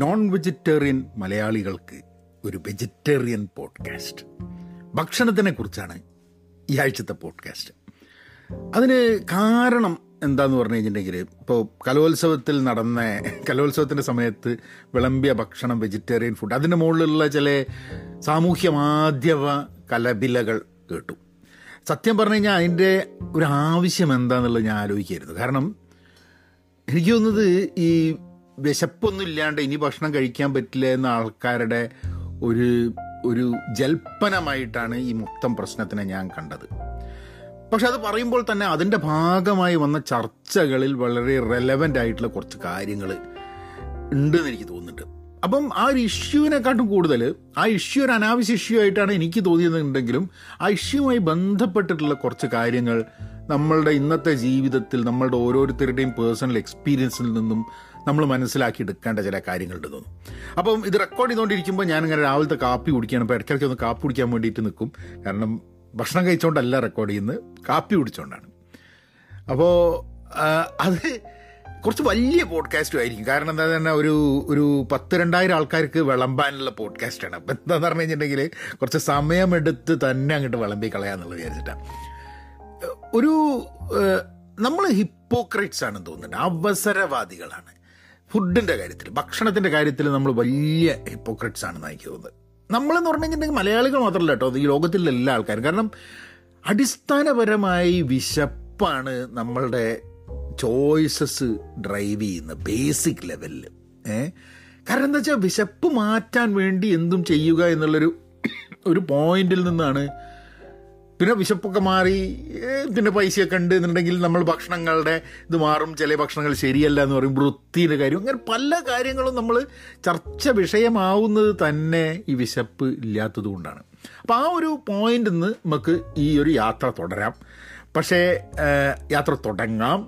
Non vegetarian മലയാളികൾക്ക് ഒരു vegetarian podcast, ഭക്ഷണത്തിനെ കുറിച്ചാണ് ഈ ആഴ്ചത്തെ പോഡ്കാസ്റ്റ്. അതിന് കാരണം എന്താന്ന് പറഞ്ഞു കഴിഞ്ഞിട്ടുണ്ടെങ്കിൽ, ഇപ്പോൾ കലോത്സവത്തിൻ്റെ സമയത്ത് വിളമ്പിയ ഭക്ഷണം, വെജിറ്റേറിയൻ ഫുഡ്, അതിൻ്റെ മുകളിലുള്ള ചില സാമൂഹ്യ മാധ്യമ കലപിലകൾ കേട്ടു. സത്യം പറഞ്ഞു കഴിഞ്ഞാൽ അതിൻ്റെ ഒരു ആവശ്യം എന്താണെന്നുള്ളത് ഞാൻ ആലോചിക്കായിരുന്നു. കാരണം എനിക്ക് തോന്നുന്നത് ഈ വിശപ്പൊന്നും ഇല്ലാണ്ട് ഇനി ഭക്ഷണം കഴിക്കാൻ പറ്റില്ല എന്ന ആൾക്കാരുടെ ഒരു ജൽപ്പനമായിട്ടാണ് ഈ മൊത്തം പ്രശ്നത്തിനെ ഞാൻ കണ്ടത്. പക്ഷെ അത് പറയുമ്പോൾ തന്നെ അതിൻ്റെ ഭാഗമായി വന്ന ചർച്ചകളിൽ വളരെ റെലവൻ്റ് ആയിട്ടുള്ള കുറച്ച് കാര്യങ്ങൾ ഉണ്ടെന്ന് എനിക്ക് തോന്നുന്നുണ്ട്. അപ്പം ആ ഒരു ഇഷ്യൂവിനെക്കാട്ടും കൂടുതൽ ആ ഇഷ്യൂ ഒരു അനാവശ്യ ഇഷ്യൂ ആയിട്ടാണ് എനിക്ക് തോന്നിയതെന്നുണ്ടെങ്കിലും, ആ ഇഷ്യൂവുമായി ബന്ധപ്പെട്ടിട്ടുള്ള കുറച്ച് കാര്യങ്ങൾ നമ്മളുടെ ഇന്നത്തെ ജീവിതത്തിൽ നമ്മളുടെ ഓരോരുത്തരുടെയും പേഴ്സണൽ എക്സ്പീരിയൻസിൽ നിന്നും നമ്മൾ മനസ്സിലാക്കി എടുക്കേണ്ട ചില കാര്യങ്ങളുണ്ട് തോന്നും. അപ്പം ഇത് റെക്കോർഡ് ചെയ്തുകൊണ്ടിരിക്കുമ്പോൾ ഞാനിങ്ങനെ രാവിലത്തെ കാപ്പി കുടിക്കുകയാണ്. അപ്പോൾ ഇടയ്ക്കിടയ്ക്ക് ഒന്ന് കാപ്പി കുടിക്കാൻ വേണ്ടിയിട്ട് നിൽക്കും. കാരണം ഭക്ഷണം കഴിച്ചുകൊണ്ടല്ല റെക്കോർഡ് ചെയ്യുന്നത്, കാപ്പി കുടിച്ചുകൊണ്ടാണ്. അപ്പോൾ അത് കുറച്ച് വലിയ പോഡ്കാസ്റ്റും ആയിരിക്കും. കാരണം എന്താ പറഞ്ഞാൽ ഒരു 10,000-2,000 ആൾക്കാർക്ക് വിളമ്പാനുള്ള പോഡ്കാസ്റ്റാണ്. അപ്പോൾ എന്താന്ന് പറഞ്ഞു കഴിഞ്ഞിട്ടുണ്ടെങ്കിൽ കുറച്ച് സമയമെടുത്ത് തന്നെ അങ്ങോട്ട് വിളമ്പി കളയാന്നുള്ളത് വിചാരിച്ചിട്ടാണ്. നമ്മൾ ഹിപ്പോക്രൈറ്റ്സ് ആണെന്ന് തോന്നുന്നുണ്ട്, അവസരവാദികളാണ് ഫുഡിൻ്റെ കാര്യത്തിൽ, ഭക്ഷണത്തിൻ്റെ കാര്യത്തിൽ നമ്മൾ വലിയ ഹിപ്പോക്രൈറ്റ്സ് ആണെന്ന് എനിക്ക് തോന്നുന്നത്. നമ്മളെന്ന് പറഞ്ഞു കഴിഞ്ഞിട്ടുണ്ടെങ്കിൽ മലയാളികൾ മാത്രമല്ല കേട്ടോ, ഈ ലോകത്തിലെ എല്ലാ ആൾക്കാരും. കാരണം അടിസ്ഥാനപരമായി വിശപ്പാണ് നമ്മളുടെ ചോയ്സസ് ഡ്രൈവ് ചെയ്യുന്ന ബേസിക് ലെവലിൽ. കാരണം എന്താ വെച്ചാൽ, വിശപ്പ് മാറ്റാൻ വേണ്ടി എന്തും ചെയ്യുക എന്നുള്ളൊരു പോയിന്റിൽ നിന്നാണ് പിന്നെ വിശപ്പൊക്കെ മാറി പിന്നെ പൈസയൊക്കെ ഉണ്ട് എന്നുണ്ടെങ്കിൽ നമ്മൾ ഭക്ഷണങ്ങളുടെ ഇത് മാറും. ചില ഭക്ഷണങ്ങൾ ശരിയല്ല എന്ന് പറയും, വൃത്തിയുടെ കാര്യം, അങ്ങനെ പല കാര്യങ്ങളും നമ്മൾ ചർച്ച വിഷയമാവുന്നത് തന്നെ ഈ വിശപ്പ് ഇല്ലാത്തത് കൊണ്ടാണ്. അപ്പോൾ ആ ഒരു പോയിന്റിൽ നിന്ന് നമുക്ക് ഈ ഒരു യാത്ര തുടരാം. പക്ഷേ യാത്ര തുടങ്ങാം.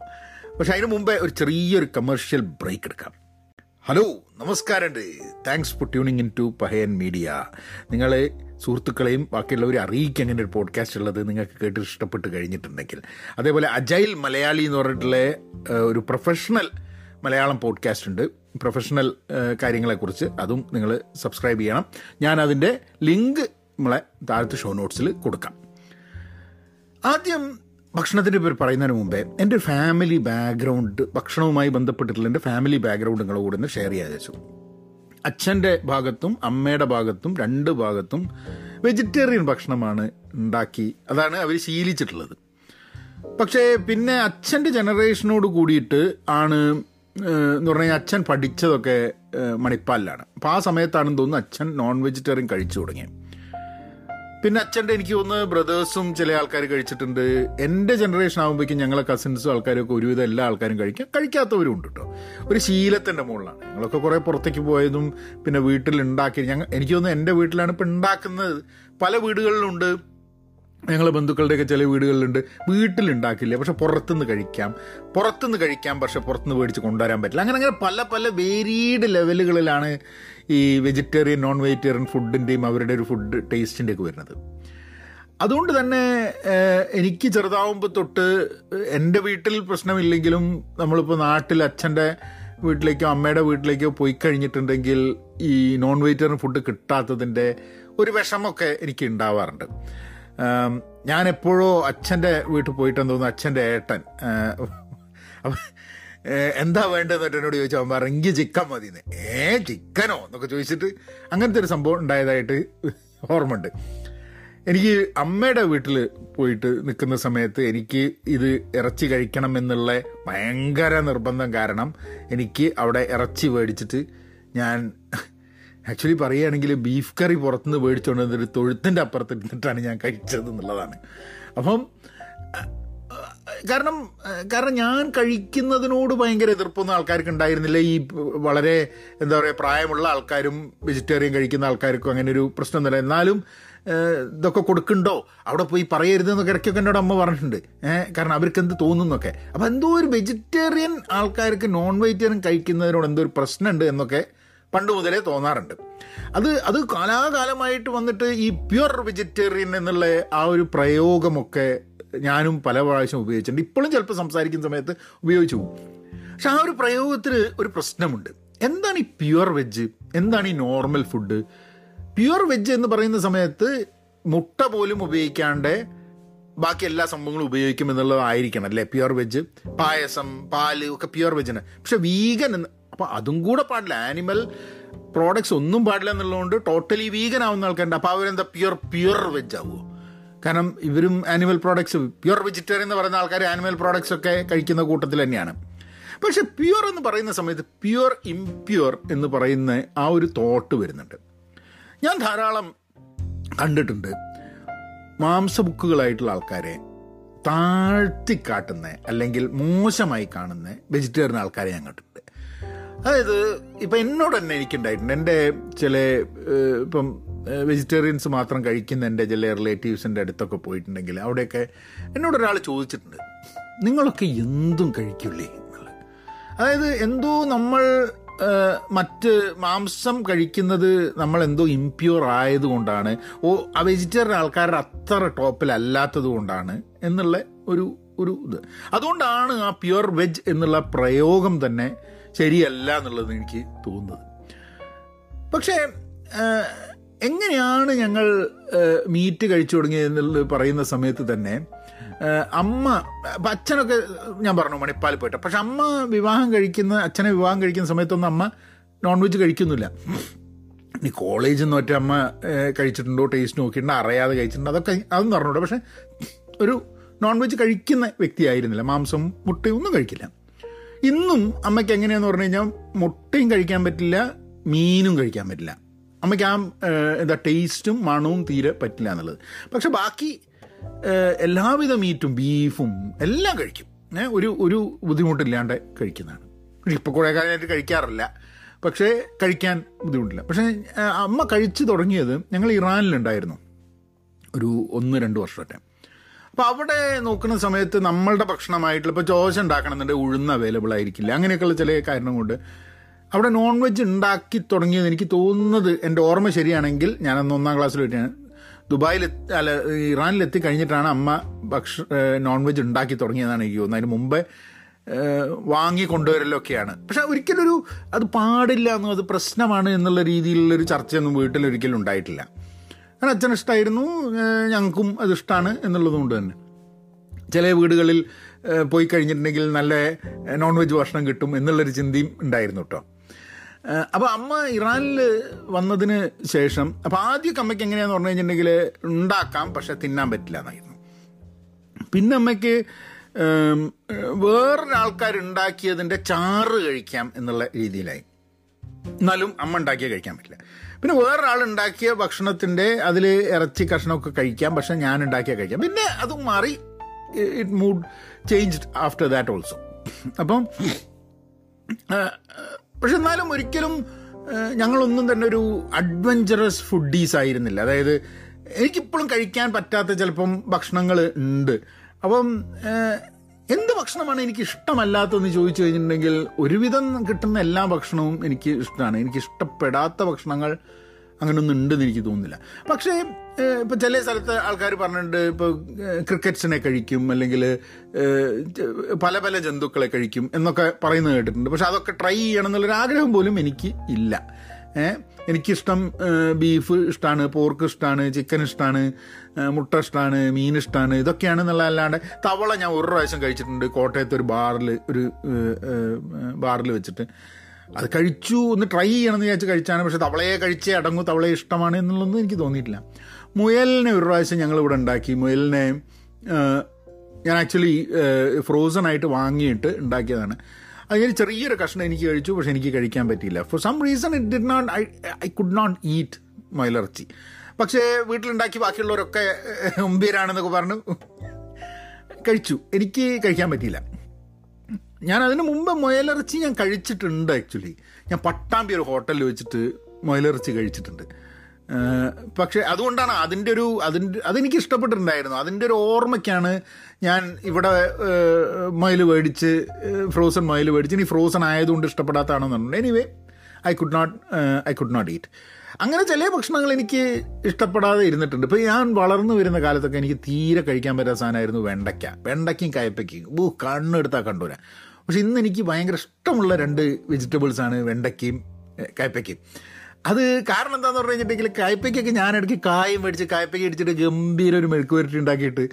പക്ഷെ അതിന് മുമ്പേ ഒരു ചെറിയൊരു കമേർഷ്യൽ ബ്രേക്ക് എടുക്കാം. ഹലോ, നമസ്കാരമുണ്ട്. Thanks for tuning in to Pahayan media. നിങ്ങൾ സുഹൃത്തുക്കളെയും ബാക്കിയുള്ളവരെ അറിയിക്കുക അങ്ങനെ ഒരു പോഡ്കാസ്റ്റ് ഉള്ളത് നിങ്ങൾക്ക് കേട്ട് ഇഷ്ടപ്പെട്ട് കഴിഞ്ഞിട്ടുണ്ടെങ്കിൽ. അതേപോലെ അജൈൽ മലയാളി എന്ന് പറഞ്ഞിട്ടുള്ള ഒരു പ്രൊഫഷണൽ മലയാളം പോഡ്കാസ്റ്റ് ഉണ്ട്, പ്രൊഫഷണൽ കാര്യങ്ങളെക്കുറിച്ച്. അതും നിങ്ങൾ സബ്സ്ക്രൈബ് ചെയ്യണം. ഞാനതിൻ്റെ ലിങ്ക് നമ്മളെ താഴത്ത് ഷോ നോട്ട്സിൽ കൊടുക്കാം. ആദ്യം ഭക്ഷണത്തിൻ്റെ പേര് പറയുന്നതിന് മുമ്പേ എൻ്റെ ഫാമിലി ബാക്ക്ഗ്രൗണ്ട്, ഭക്ഷണവുമായി ബന്ധപ്പെട്ടിട്ടുള്ള എൻ്റെ ഫാമിലി ബാക്ക്ഗ്രൗണ്ട് നിങ്ങളുടെ കൂടെ ഒന്ന് ഷെയർ ചെയ്യാൻ വെച്ചു. അച്ഛൻ്റെ ഭാഗത്തും അമ്മയുടെ ഭാഗത്തും രണ്ട് ഭാഗത്തും വെജിറ്റേറിയൻ ഭക്ഷണമാണ് അതാണ് അവർ ശീലിച്ചിട്ടുള്ളത്. പക്ഷേ പിന്നെ അച്ഛൻ്റെ ജനറേഷനോട് കൂടിയിട്ട് ആണ് എന്ന് പറഞ്ഞു കഴിഞ്ഞാൽ, അച്ഛൻ പഠിച്ചതൊക്കെ മണിപ്പാലിലാണ്. അപ്പോൾ ആ സമയത്താണെന്ന് തോന്നുന്നു അച്ഛൻ നോൺ വെജിറ്റേറിയൻ കഴിച്ചു തുടങ്ങിയത്. പിന്നെ അച്ഛൻ്റെ എനിക്ക് തോന്നുന്നു ബ്രദേഴ്സും ചില ആൾക്കാർ കഴിച്ചിട്ടുണ്ട്. എൻ്റെ ജനറേഷൻ ആകുമ്പോഴേക്കും ഞങ്ങളെ കസിൻസും ആൾക്കാരൊക്കെ ഒരുവിധം എല്ലാ ആൾക്കാരും കഴിക്കാത്തവരും ഉണ്ട് കേട്ടോ. ഒരു ശീലത്തിൻ്റെ മുകളിലാണ് ഞങ്ങളൊക്കെ കുറേ പുറത്തേക്ക് പോയതും പിന്നെ വീട്ടിലുണ്ടാക്കി എനിക്ക് തോന്നുന്നു എൻ്റെ വീട്ടിലാണ് ഇപ്പം ഉണ്ടാക്കുന്നത്. പല വീടുകളിലുണ്ട്, ഞങ്ങളെ ബന്ധുക്കളുടെയൊക്കെ ചില വീടുകളിലുണ്ട്. വീട്ടിലുണ്ടാക്കില്ല, പക്ഷെ പുറത്തുനിന്ന് കഴിക്കാം, പക്ഷെ പുറത്തുനിന്ന് മേടിച്ച് കൊണ്ടുവരാൻ പറ്റില്ല. അങ്ങനെ പല വേരീഡ് ലെവലുകളിലാണ് ഈ വെജിറ്റേറിയൻ നോൺ വെജിറ്റേറിയൻ ഫുഡിൻ്റെയും അവരുടെ ഒരു ഫുഡ് ടേസ്റ്റിൻ്റെയൊക്കെ വരുന്നത്. അതുകൊണ്ട് തന്നെ എനിക്ക് ചെറുതാവുമ്പോൾ തൊട്ട് എൻ്റെ വീട്ടിൽ പ്രശ്നമില്ലെങ്കിലും നമ്മളിപ്പോൾ നാട്ടിൽ അച്ഛൻ്റെ വീട്ടിലേക്കോ അമ്മയുടെ വീട്ടിലേക്കോ പോയി കഴിഞ്ഞിട്ടുണ്ടെങ്കിൽ ഈ നോൺ വെജിറ്റേറിയൻ ഫുഡ് കിട്ടാത്തതിൻ്റെ ഒരു വിഷമമൊക്കെ എനിക്ക് ഉണ്ടാവാറുണ്ട്. ഞാനെപ്പോഴോ അച്ഛൻ്റെ വീട്ടിൽ പോയിട്ടെന്ന് തോന്നുന്നു അച്ഛൻ്റെ ഏട്ടൻ എന്താ വേണ്ടതെന്ന് ഏട്ടനോട് ചോദിച്ചു. അവൻ പറഞ്ഞു എങ്കിൽ ചിക്കൻ മതിയെന്ന്. ചിക്കനോ എന്നൊക്കെ ചോദിച്ചിട്ട് അങ്ങനത്തെ ഒരു സംഭവം ഉണ്ടായതായിട്ട് ഓർമ്മ ഉണ്ട്. എനിക്ക് അമ്മയുടെ വീട്ടിൽ പോയിട്ട് നിൽക്കുന്ന സമയത്ത് എനിക്ക് ഇത് ഇറച്ചി കഴിക്കണം എന്നുള്ള ഭയങ്കര നിർബന്ധം കാരണം എനിക്ക് അവിടെ ഇറച്ചി മേടിച്ചിട്ട് ഞാൻ ആക്ച്വലി പറയുകയാണെങ്കിൽ ബീഫ് കറി പുറത്തുനിന്ന് മേടിച്ചുകൊണ്ട് വന്നിട്ട് തൊഴുത്തിൻ്റെ അപ്പുറത്തിരുന്നിട്ടാണ് ഞാൻ കഴിച്ചത് എന്നുള്ളതാണ്. അപ്പം കാരണം ഞാൻ കഴിക്കുന്നതിനോട് ഭയങ്കര എതിർപ്പൊന്നും ആൾക്കാർക്ക് ഉണ്ടായിരുന്നില്ല. ഈ വളരെ എന്താ പറയുക, പ്രായമുള്ള ആൾക്കാരും വെജിറ്റേറിയൻ കഴിക്കുന്ന ആൾക്കാർക്കും അങ്ങനെ ഒരു പ്രശ്നം തന്നെ. എന്നാലും ഇതൊക്കെ കൊടുക്കണ്ടോ, അവിടെ പോയി പറയരുതെന്നൊക്കെ ഇടയ്ക്കൊക്കെ എന്നോട് അമ്മ പറഞ്ഞിട്ടുണ്ട്. കാരണം അവർക്ക് എന്ത് തോന്നുന്നൊക്കെ. അപ്പം എന്തോ ഒരു വെജിറ്റേറിയൻ ആൾക്കാർക്ക് നോൺ വെജിറ്റേറിയൻ കഴിക്കുന്നതിനോട് എന്തോ ഒരു പ്രശ്നമുണ്ട് എന്നൊക്കെ പണ്ട് മുതലേ തോന്നാറുണ്ട്. അത് കാലാകാലമായിട്ട് വന്നിട്ട് ഈ പ്യുവർ വെജിറ്റേറിയൻ എന്നുള്ള ആ ഒരു പ്രയോഗമൊക്കെ ഞാനും പല പ്രാവശ്യം ഉപയോഗിച്ചിട്ടുണ്ട്. ഇപ്പോഴും ചിലപ്പോൾ സംസാരിക്കുന്ന സമയത്ത് ഉപയോഗിച്ചു പോകും. പക്ഷെ ആ ഒരു പ്രയോഗത്തിന് ഒരു പ്രശ്നമുണ്ട്. എന്താണ് ഈ പ്യുവർ വെജ്, എന്താണ് ഈ നോർമൽ ഫുഡ്? പ്യുവർ വെജ് എന്ന് പറയുന്ന സമയത്ത് മുട്ട പോലും ഉപയോഗിക്കാണ്ട് ബാക്കി എല്ലാ സംഭവങ്ങളും ഉപയോഗിക്കും എന്നുള്ളതായിരിക്കണം അല്ലേ പ്യുവർ വെജ്? പായസം, പാല് ഒക്കെ പ്യുവർ വെജാണ്. പക്ഷെ വീഗൻ എന്ന് അപ്പോൾ അതും കൂടെ പാടില്ല, ആനിമൽ പ്രോഡക്ട്സ് ഒന്നും പാടില്ല എന്നുള്ളതുകൊണ്ട് ടോട്ടലി വീഗൻ ആവുന്ന ആൾക്കാരുണ്ട്. അപ്പോൾ അവരെന്താ പ്യുവർ വെജ് ആവുമോ? കാരണം ഇവരും ആനിമൽ പ്രോഡക്ട്സ്, പ്യുവർ വെജിറ്റേറിയൻ എന്ന് പറയുന്ന ആൾക്കാർ ആനിമൽ പ്രോഡക്ട്സ് ഒക്കെ കഴിക്കുന്ന കൂട്ടത്തിൽ തന്നെയാണ്. പക്ഷെ പ്യുവർ എന്ന് പറയുന്ന സമയത്ത് പ്യുവർ, ഇംപ്യുവർ എന്ന് പറയുന്ന ആ ഒരു തോട്ട് വരുന്നുണ്ട്. ഞാൻ ധാരാളം കണ്ടിട്ടുണ്ട് മാംസബുക്കുകളായിട്ടുള്ള ആൾക്കാരെ താഴ്ത്തിക്കാട്ടുന്ന അല്ലെങ്കിൽ മോശമായി കാണുന്ന വെജിറ്റേറിയൻ ആൾക്കാരെ ഞാൻ കണ്ടിട്ടുണ്ട്. അതായത് ഇപ്പം എന്നോട് തന്നെ എനിക്കുണ്ടായിട്ടുണ്ട്. എൻ്റെ ചില ഇപ്പം വെജിറ്റേറിയൻസ് മാത്രം കഴിക്കുന്ന എൻ്റെ ചില റിലേറ്റീവ്സിൻ്റെ അടുത്തൊക്കെ പോയിട്ടുണ്ടെങ്കിൽ അവിടെയൊക്കെ എന്നോടൊരാൾ ചോദിച്ചിട്ടുണ്ട്, നിങ്ങളൊക്കെ എന്തും കഴിക്കില്ലേ എന്നുള്ളത്. അതായത് എന്തോ നമ്മൾ മറ്റ് മാംസം കഴിക്കുന്നത് നമ്മളെന്തോ ഇംപ്യൂർ ആയതുകൊണ്ടാണ്, ഓ ആ വെജിറ്റേറിയൻ ആൾക്കാരുടെ അത്ര ടോപ്പിലല്ലാത്തത് കൊണ്ടാണ് എന്നുള്ള ഒരു ഒരു ഇത്. അതുകൊണ്ടാണ് ആ പ്യുവർ വെജ് എന്നുള്ള പ്രയോഗം തന്നെ ശരിയല്ല എന്നുള്ളത് എനിക്ക് തോന്നുന്നത്. പക്ഷേ എങ്ങനെയാണ് ഞങ്ങൾ മീറ്റ് കഴിച്ചു തുടങ്ങിയെന്നുള്ളത് പറയുന്ന സമയത്ത് തന്നെ അമ്മ, അച്ഛനൊക്കെ ഞാൻ പറഞ്ഞു മണിപ്പാൽ പോയിട്ട്, പക്ഷെ അമ്മ വിവാഹം കഴിക്കുന്ന, അച്ഛനെ വിവാഹം കഴിക്കുന്ന സമയത്തൊന്നും അമ്മ നോൺ വെജ് കഴിക്കുന്നില്ല. ഇനി കോളേജിൽ നിന്ന് മറ്റേ അമ്മ കഴിച്ചിട്ടുണ്ടോ, ടേസ്റ്റ് നോക്കിയിട്ടുണ്ടോ, അറിയാതെ കഴിച്ചിട്ടുണ്ടോ, അതൊക്കെ അതൊന്നും അറിഞ്ഞൂടെ. പക്ഷെ ഒരു നോൺ വെജ് കഴിക്കുന്ന വ്യക്തിയായിരുന്നില്ല, മാംസം മുട്ടയും ഒന്നും കഴിക്കില്ല. ഇന്നും അമ്മയ്ക്ക് എങ്ങനെയാന്ന് പറഞ്ഞു കഴിഞ്ഞാൽ മുട്ടയും കഴിക്കാൻ പറ്റില്ല, മീനും കഴിക്കാൻ പറ്റില്ല. അമ്മയ്ക്ക് ആ എന്താ ടേസ്റ്റും മണവും തീരെ പറ്റില്ല എന്നുള്ളത്. പക്ഷെ ബാക്കി എല്ലാവിധ മീറ്റും ബീഫും എല്ലാം കഴിക്കും, ഒരു ഒരു ബുദ്ധിമുട്ടില്ലാണ്ട് കഴിക്കുന്നതാണ്. ഇപ്പോൾ കുറേ കാലമായിട്ട് കഴിക്കാറില്ല, പക്ഷേ കഴിക്കാൻ ബുദ്ധിമുട്ടില്ല. പക്ഷേ അമ്മ കഴിച്ചു തുടങ്ങിയത്, ഞങ്ങൾ ഇറാനിലുണ്ടായിരുന്നു ഒരു 1-2 വർഷമൊക്കെ. അപ്പോൾ അവിടെ നോക്കുന്ന സമയത്ത് നമ്മളുടെ ഭക്ഷണമായിട്ടുള്ള, ഇപ്പോൾ ദോശ ഉണ്ടാക്കണമെന്നുണ്ടെങ്കിൽ ഉഴുന്ന് അവൈലബിൾ ആയിരിക്കില്ല, അങ്ങനെയൊക്കെയുള്ള ചില കാരണം കൊണ്ട് അവിടെ നോൺ വെജ് ഉണ്ടാക്കി തുടങ്ങിയത് എനിക്ക് തോന്നുന്നത്, എൻ്റെ ഓർമ്മ ശരിയാണെങ്കിൽ ഞാനന്ന് 1-ാം ക്ലാസ്സിൽ പോയിട്ടാണ്, ദുബായിൽ അല്ല ഇറാനിലെത്തി കഴിഞ്ഞിട്ടാണ് അമ്മ നോൺ വെജ് ഉണ്ടാക്കി തുടങ്ങിയതാണ് എനിക്ക് തോന്നുന്നത്. അതിന് മുമ്പേ വാങ്ങിക്കൊണ്ടുവരലൊക്കെയാണ്. പക്ഷെ ഒരിക്കലൊരു അത് പാടില്ല എന്നും അത് പ്രശ്നമാണ് എന്നുള്ള രീതിയിലുള്ളൊരു ചർച്ചയൊന്നും വീട്ടിലൊരിക്കലും ഉണ്ടായിട്ടില്ല. കാരണം അച്ഛന് ഇഷ്ടമായിരുന്നു, ഞങ്ങൾക്കും അത് ഇഷ്ടമാണ് എന്നുള്ളത് കൊണ്ട് തന്നെ. ചില വീടുകളിൽ പോയി കഴിഞ്ഞിട്ടുണ്ടെങ്കിൽ നല്ല നോൺ വെജ് ഭക്ഷണം കിട്ടും എന്നുള്ളൊരു ചിന്തയും ഉണ്ടായിരുന്നു കേട്ടോ. അപ്പോൾ അമ്മ ഇറാനിൽ വന്നതിന് ശേഷം, അപ്പോൾ ആദ്യമൊക്കെ അമ്മയ്ക്ക് എങ്ങനെയാണെന്ന് പറഞ്ഞു കഴിഞ്ഞിട്ടുണ്ടെങ്കിൽ ഉണ്ടാക്കാം, പക്ഷെ തിന്നാൻ പറ്റില്ല എന്നായിരുന്നു. പിന്നെ അമ്മയ്ക്ക് വേറൊരാൾക്കാരുണ്ടാക്കിയതിൻ്റെ ചാറ് കഴിക്കാം എന്നുള്ള രീതിയിലായി, എന്നാലും അമ്മ ഉണ്ടാക്കിയ കഴിക്കാൻ പറ്റില്ല. പിന്നെ വേറൊരാളുണ്ടാക്കിയ ഭക്ഷണത്തിൻ്റെ അതിൽ ഇറച്ചി കഷ്ണമൊക്കെ കഴിക്കാം, പക്ഷെ ഞാൻ ഉണ്ടാക്കിയ കഴിക്കാം. പിന്നെ അതും മാറി, it mood changed after that also. അപ്പം പക്ഷെ എന്നാലും ഒരിക്കലും ഞങ്ങളൊന്നും തന്നെ ഒരു അഡ്വഞ്ചറസ് ഫുഡീസ് ആയിരുന്നില്ല. അതായത് എനിക്കിപ്പോഴും കഴിക്കാൻ പറ്റാത്ത ചിലപ്പം ഭക്ഷണങ്ങൾ ഉണ്ട്. അപ്പം എന്ത് ഭക്ഷണമാണ് എനിക്ക് ഇഷ്ടമല്ലാത്തതെന്ന് ചോദിച്ചു കഴിഞ്ഞിട്ടുണ്ടെങ്കിൽ ഒരുവിധം കിട്ടുന്ന എല്ലാ ഭക്ഷണവും എനിക്ക് ഇഷ്ടമാണ്. എനിക്ക് ഇഷ്ടപ്പെടാത്ത ഭക്ഷണങ്ങൾ അങ്ങനെയൊന്നും ഉണ്ടെന്ന് എനിക്ക് തോന്നുന്നില്ല. പക്ഷേ ഇപ്പോൾ ചില സ്ഥലത്ത് ആൾക്കാർ പറഞ്ഞിട്ടുണ്ട് ഇപ്പോൾ ക്രിക്കറ്റ്സിനെ കഴിക്കും, അല്ലെങ്കിൽ പല പല ജന്തുക്കളെ കഴിക്കും എന്നൊക്കെ പറയുന്നത് കേട്ടിട്ടുണ്ട്. പക്ഷെ അതൊക്കെ ട്രൈ ചെയ്യണം എന്നുള്ളൊരാഗ്രഹം പോലും എനിക്ക് ഇല്ല. എനിക്കിഷ്ടം ബീഫ് ഇഷ്ടമാണ്, പോർക്ക് ഇഷ്ടമാണ്, ചിക്കൻ ഇഷ്ടമാണ്, മുട്ട ഇഷ്ടമാണ്, മീൻ ഇഷ്ടമാണ്, ഇതൊക്കെയാണ് എന്നുള്ള. അല്ലാണ്ട് തവള ഞാൻ ഒരു പ്രാവശ്യം കഴിച്ചിട്ടുണ്ട് കോട്ടയത്ത് ഒരു ബാറിൽ വെച്ചിട്ട്. അത് കഴിച്ചു, ഒന്ന് ട്രൈ ചെയ്യണമെന്ന് വിചാരിച്ച് കഴിച്ചാണ്. പക്ഷെ തവളയെ കഴിച്ചേ അടങ്ങൂ, തവളയെ ഇഷ്ടമാണ് എന്നുള്ളതൊന്നും എനിക്ക് തോന്നിയിട്ടില്ല. മുയലിനെ ഒരു പ്രാവശ്യം ഞങ്ങളിവിടെ ഉണ്ടാക്കി. മുയലിനെ ഞാൻ ആക്ച്വലി ഫ്രോസൺ ആയിട്ട് വാങ്ങിയിട്ട് ഉണ്ടാക്കിയതാണ്. അതിന് ചെറിയൊരു കഷ്ണം എനിക്ക് കഴിച്ചു, പക്ഷെ എനിക്ക് കഴിക്കാൻ പറ്റിയില്ല. For some reason it did not, I could not eat മുയലിറച്ചി. പക്ഷേ വീട്ടിലുണ്ടാക്കി ബാക്കിയുള്ളവരൊക്കെ ഒമ്പേരാണെന്നൊക്കെ പറഞ്ഞു കഴിച്ചു, എനിക്ക് കഴിക്കാൻ പറ്റിയില്ല. ഞാൻ അതിന് മുമ്പ് മുയലിറച്ചി ഞാൻ കഴിച്ചിട്ടുണ്ട്. ആക്ച്വലി ഞാൻ പട്ടാമ്പി ഒരു ഹോട്ടലിൽ വെച്ചിട്ട് മുയലിറച്ചി കഴിച്ചിട്ടുണ്ട്. പക്ഷേ അതുകൊണ്ടാണ് അതെനിക്ക് ഇഷ്ടപ്പെട്ടിട്ടുണ്ടായിരുന്നു. അതിൻ്റെ ഒരു ഓർമ്മയ്ക്കാണ് ഞാൻ ഇവിടെ ഫ്രോസൺ മുയൽ മേടിച്ച് ഇനി ഫ്രോസൺ ആയതുകൊണ്ട് ഇഷ്ടപ്പെടാത്തതാണെന്ന് പറഞ്ഞിട്ടുണ്ട്. Anyway I could not eat. അങ്ങനെ ചില ഭക്ഷണങ്ങൾ എനിക്ക് ഇഷ്ടപ്പെടാതെ ഇരുന്നിട്ടുണ്ട്. ഇപ്പോൾ ഞാൻ വളർന്നു വരുന്ന കാലത്തൊക്കെ എനിക്ക് തീരെ കഴിക്കാൻ പറ്റാത്ത സാധനമായിരുന്നു വെണ്ടയ്ക്കയും കയ്പ്പയ്ക്കയും. കണ്ണെടുത്താൽ കണ്ടൂല. പക്ഷെ ഇന്ന് എനിക്ക് ഭയങ്കര ഇഷ്ടമുള്ള രണ്ട് വെജിറ്റബിൾസാണ് വെണ്ടയ്ക്കയും കയ്പ്പയ്ക്കയും. അത് കാരണം എന്താണെന്ന് പറഞ്ഞു കഴിഞ്ഞിട്ടുണ്ടെങ്കിൽ കയ്പ്പയ്ക്കൊക്കെ ഞാനിടയ്ക്ക് കായും മേടിച്ച് കയ്പ്പയ്ക്ക് ഇടിച്ചിട്ട് ഗംഭീര ഒരു മെഴുക്ക് പുരട്ടി ഉണ്ടാക്കിയിട്ട്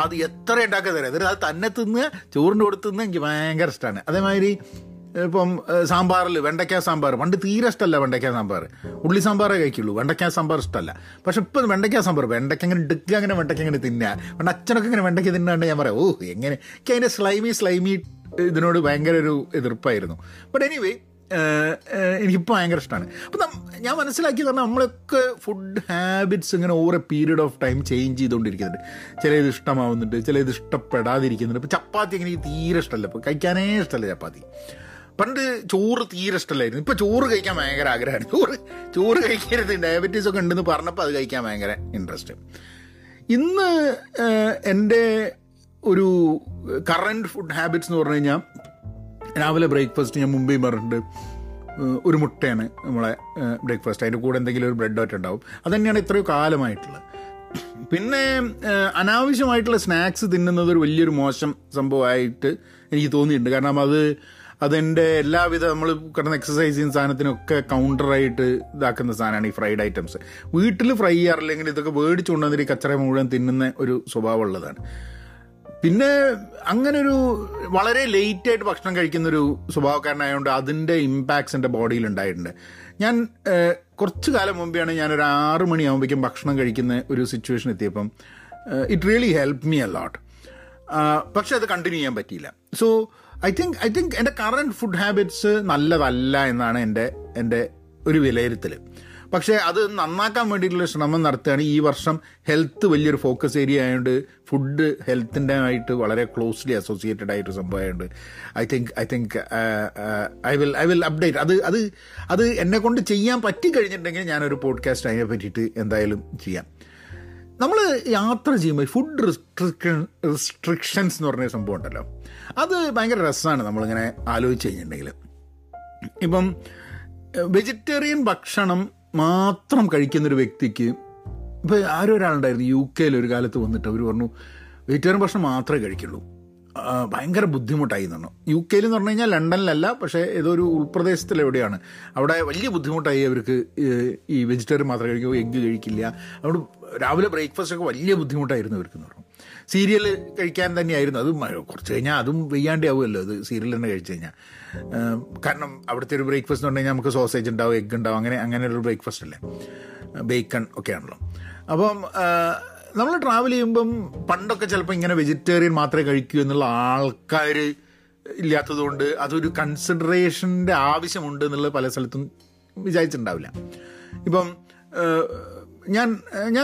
അത് എത്ര ഉണ്ടാക്കാൻ തരാം, എന്നിട്ട് അത് തന്നെ തിന്ന് ചോറിൻ്റെ കൂടെ തിന്ന് എനിക്ക് ഭയങ്കര ഇഷ്ടമാണ്. അതേമാതിരി ഇപ്പം സാമ്പാറിൽ വെണ്ടയ്ക്ക സാമ്പാർ പണ്ട് തീരെ ഇഷ്ടമല്ല. വെണ്ടയ്ക്ക സാമ്പാർ ഉള്ളി സാമ്പാറേ കഴിക്കുള്ളൂ, വെണ്ടയ്ക്ക സാമ്പാർ ഇഷ്ടമല്ല. പക്ഷെ ഇപ്പം വെണ്ടയ്ക്ക സാമ്പാർ വെണ്ടയ്ക്ക അങ്ങനെ എടുക്കുക, അങ്ങനെ വെണ്ടയ്ക്ക അങ്ങനെ തിന്നുക, പണ്ട് അച്ഛനൊക്കെ ഇങ്ങനെ വെണ്ടയ്ക്ക തിന്നാണ്ട് ഞാൻ പറയാം, ഓ എങ്ങനെ എനിക്ക് അതിൻ്റെ സ്ലൈമി ഇതിനോട് ഭയങ്കര ഒരു എതിർപ്പായിരുന്നു. ബട്ട് എനിവേ എനിക്കിപ്പോൾ ഭയങ്കര ഇഷ്ടമാണ്. അപ്പം ഞാൻ മനസ്സിലാക്കിയെന്ന് പറഞ്ഞാൽ നമ്മളൊക്കെ ഫുഡ് ഹാബിറ്റ്സ് ഇങ്ങനെ over a period of time change ചെയ്തുകൊണ്ടിരിക്കുന്നുണ്ട്. ചിലത് ഇഷ്ടമാവുന്നുണ്ട്, ചിലത് ഇഷ്ടപ്പെടാതിരിക്കുന്നുണ്ട്. ഇപ്പോൾ ചപ്പാത്തി എനിക്ക് തീരെ ഇഷ്ടമല്ല, ഇപ്പോൾ കഴിക്കാനേ ഇഷ്ടമല്ല ചപ്പാത്തി. പണ്ട് ചോറ് തീരെ ഇഷ്ടമല്ലായിരുന്നു, ഇപ്പോൾ ചോറ് കഴിക്കാൻ ഭയങ്കര ആഗ്രഹമാണ്. ചോറ് കഴിക്കരുത്, ഡയബറ്റീസ് ഒക്കെ ഉണ്ടെന്ന് പറഞ്ഞപ്പോൾ അത് കഴിക്കാൻ ഭയങ്കര ഇൻട്രസ്റ്റ്. ഇന്ന് എൻ്റെ ഒരു കറൻറ്റ് ഫുഡ് ഹാബിറ്റ്സ് എന്ന് പറഞ്ഞു കഴിഞ്ഞാൽ രാവിലെ ബ്രേക്ക്ഫാസ്റ്റ് ഞാൻ മുമ്പേ പറഞ്ഞിട്ട് ഒരു മുട്ടയാണ് നമ്മളെ ബ്രേക്ക്ഫാസ്റ്റ്, അതിൻ്റെ കൂടെ എന്തെങ്കിലും ഒരു ബ്രെഡ് ഒക്കെ ഉണ്ടാവും. അതുതന്നെയാണ് ഇത്രയും കാലമായിട്ടുള്ളത്. പിന്നെ അനാവശ്യമായിട്ടുള്ള സ്നാക്സ് തിന്നുന്നത് ഒരു വലിയൊരു മോശം സംഭവമായിട്ട് എനിക്ക് തോന്നിയിട്ടുണ്ട്. കാരണം അതെൻ്റെ എല്ലാവിധ നമ്മൾ കിടന്ന എക്സസൈസും സാധനത്തിനൊക്കെ കൗണ്ടറായിട്ട് ഇതാക്കുന്ന സാധനമാണ് ഈ ഫ്രൈഡ് ഐറ്റംസ്. വീട്ടിൽ ഫ്രൈ ചെയ്യാറില്ലെങ്കിൽ ഇതൊക്കെ മേടിച്ചുകൊണ്ട് വന്നിട്ട് കച്ചറ മുഴുവൻ തിന്നുന്ന ഒരു സ്വഭാവം ഉള്ളതാണ്. പിന്നെ അങ്ങനൊരു വളരെ ലേറ്റായിട്ട് ഭക്ഷണം കഴിക്കുന്നൊരു സ്വഭാവക്കാരനായതുകൊണ്ട് അതിൻ്റെ ഇമ്പാക്ട്സ് എൻ്റെ ബോഡിയിൽ ഉണ്ടായിട്ടുണ്ട്. ഞാൻ കുറച്ച് കാലം മുമ്പെയാണ് ഞാനൊരു 6 മണിയാകുമ്പോഴേക്കും ഭക്ഷണം കഴിക്കുന്ന ഒരു സിറ്റുവേഷൻ എത്തിയപ്പം it really help me a lot. പക്ഷെ അത് കണ്ടിന്യൂ ചെയ്യാൻ പറ്റിയില്ല. സോ ഐ തിങ്ക് എൻ്റെ കറൻറ്റ് ഫുഡ് ഹാബിറ്റ്സ് നല്ലതല്ല എന്നാണ് എൻ്റെ ഒരു വിലയിരുത്തൽ. പക്ഷേ അത് നന്നാക്കാൻ വേണ്ടിയിട്ടുള്ള ശ്രമം നടത്തുകയാണ്. ഈ വർഷം ഹെൽത്ത് വലിയൊരു ഫോക്കസ് ഏരിയ ആയതുകൊണ്ട് ഫുഡ് ഹെൽത്തിൻ്റെ ആയിട്ട് വളരെ ക്ലോസ്ലി അസോസിയേറ്റഡ് ആയിട്ടൊരു സംഭവമായതുകൊണ്ട് I think I will update. അത് എന്നെ കൊണ്ട് ചെയ്യാൻ പറ്റിക്കഴിഞ്ഞിട്ടുണ്ടെങ്കിൽ ഞാനൊരു പോഡ്കാസ്റ്റ് അതിനെ പറ്റിയിട്ട് എന്തായാലും ചെയ്യാം. നമ്മൾ യാത്ര ചെയ്യുമ്പോൾ ഫുഡ് റിസ്ട്രിക്ഷൻസ് എന്ന് പറഞ്ഞ സംഭവം ഉണ്ടല്ലോ, അത് ഭയങ്കര രസമാണ് നമ്മളിങ്ങനെ ആലോചിച്ച് കഴിഞ്ഞിട്ടുണ്ടെങ്കിൽ. ഇപ്പം വെജിറ്റേറിയൻ ഭക്ഷണം മാത്രം കഴിക്കുന്നൊരു വ്യക്തിക്ക്, ഇപ്പോൾ ആരോ ഒരാളുണ്ടായിരുന്നു UK ഒരു കാലത്ത് വന്നിട്ട് അവർ പറഞ്ഞു വെജിറ്റേറിയൻ ഭക്ഷണം മാത്രമേ കഴിക്കുള്ളൂ, ഭയങ്കര ബുദ്ധിമുട്ടായി എന്നാണ്. UK എന്ന് പറഞ്ഞു കഴിഞ്ഞാൽ ലണ്ടനിലല്ല, പക്ഷേ ഏതോ ഒരു ഉൾപ്രദേശത്തിലെവിടെയാണ്. അവിടെ വലിയ ബുദ്ധിമുട്ടായി അവർക്ക്, ഈ വെജിറ്റേറിയൻ മാത്രമേ കഴിക്കൂ, എഗ്ഗ് കഴിക്കില്ല. അവിടെ രാവിലെ ബ്രേക്ക്ഫാസ്റ്റൊക്കെ വലിയ ബുദ്ധിമുട്ടായിരുന്നു അവർക്കെന്ന് പറഞ്ഞു. സീരിയൽ കഴിക്കാൻ തന്നെയായിരുന്നു, അത് കുറച്ച് കഴിഞ്ഞാൽ അതും വെയ്യാണ്ടേ ആവുമല്ലോ അത് സീരിയൽ തന്നെ കഴിച്ച് കഴിഞ്ഞാൽ. കാരണം അവിടുത്തെ ഒരു ബ്രേക്ക്ഫാസ്റ്റ് എന്ന് പറഞ്ഞാൽ നമുക്ക് സോസേജ് ഉണ്ടാവും, എഗ്ഗ് ഉണ്ടാവും, അങ്ങനെ ഒരു ബ്രേക്ക്ഫാസ്റ്റ് അല്ലേ, ബേക്കൺ ഒക്കെ ആണല്ലോ. അപ്പം നമ്മൾ ട്രാവൽ ചെയ്യുമ്പം പണ്ടൊക്കെ ചിലപ്പോൾ ഇങ്ങനെ വെജിറ്റേറിയൻ മാത്രമേ കഴിക്കൂ എന്നുള്ള ആൾക്കാർ ഇല്ലാത്തതുകൊണ്ട് അതൊരു കൺസിഡറേഷൻ്റെ ആവശ്യമുണ്ട് എന്നുള്ളത് പല സ്ഥലത്തും വിചാരിച്ചിട്ടുണ്ടാവില്ല. ഇപ്പം ഞാൻ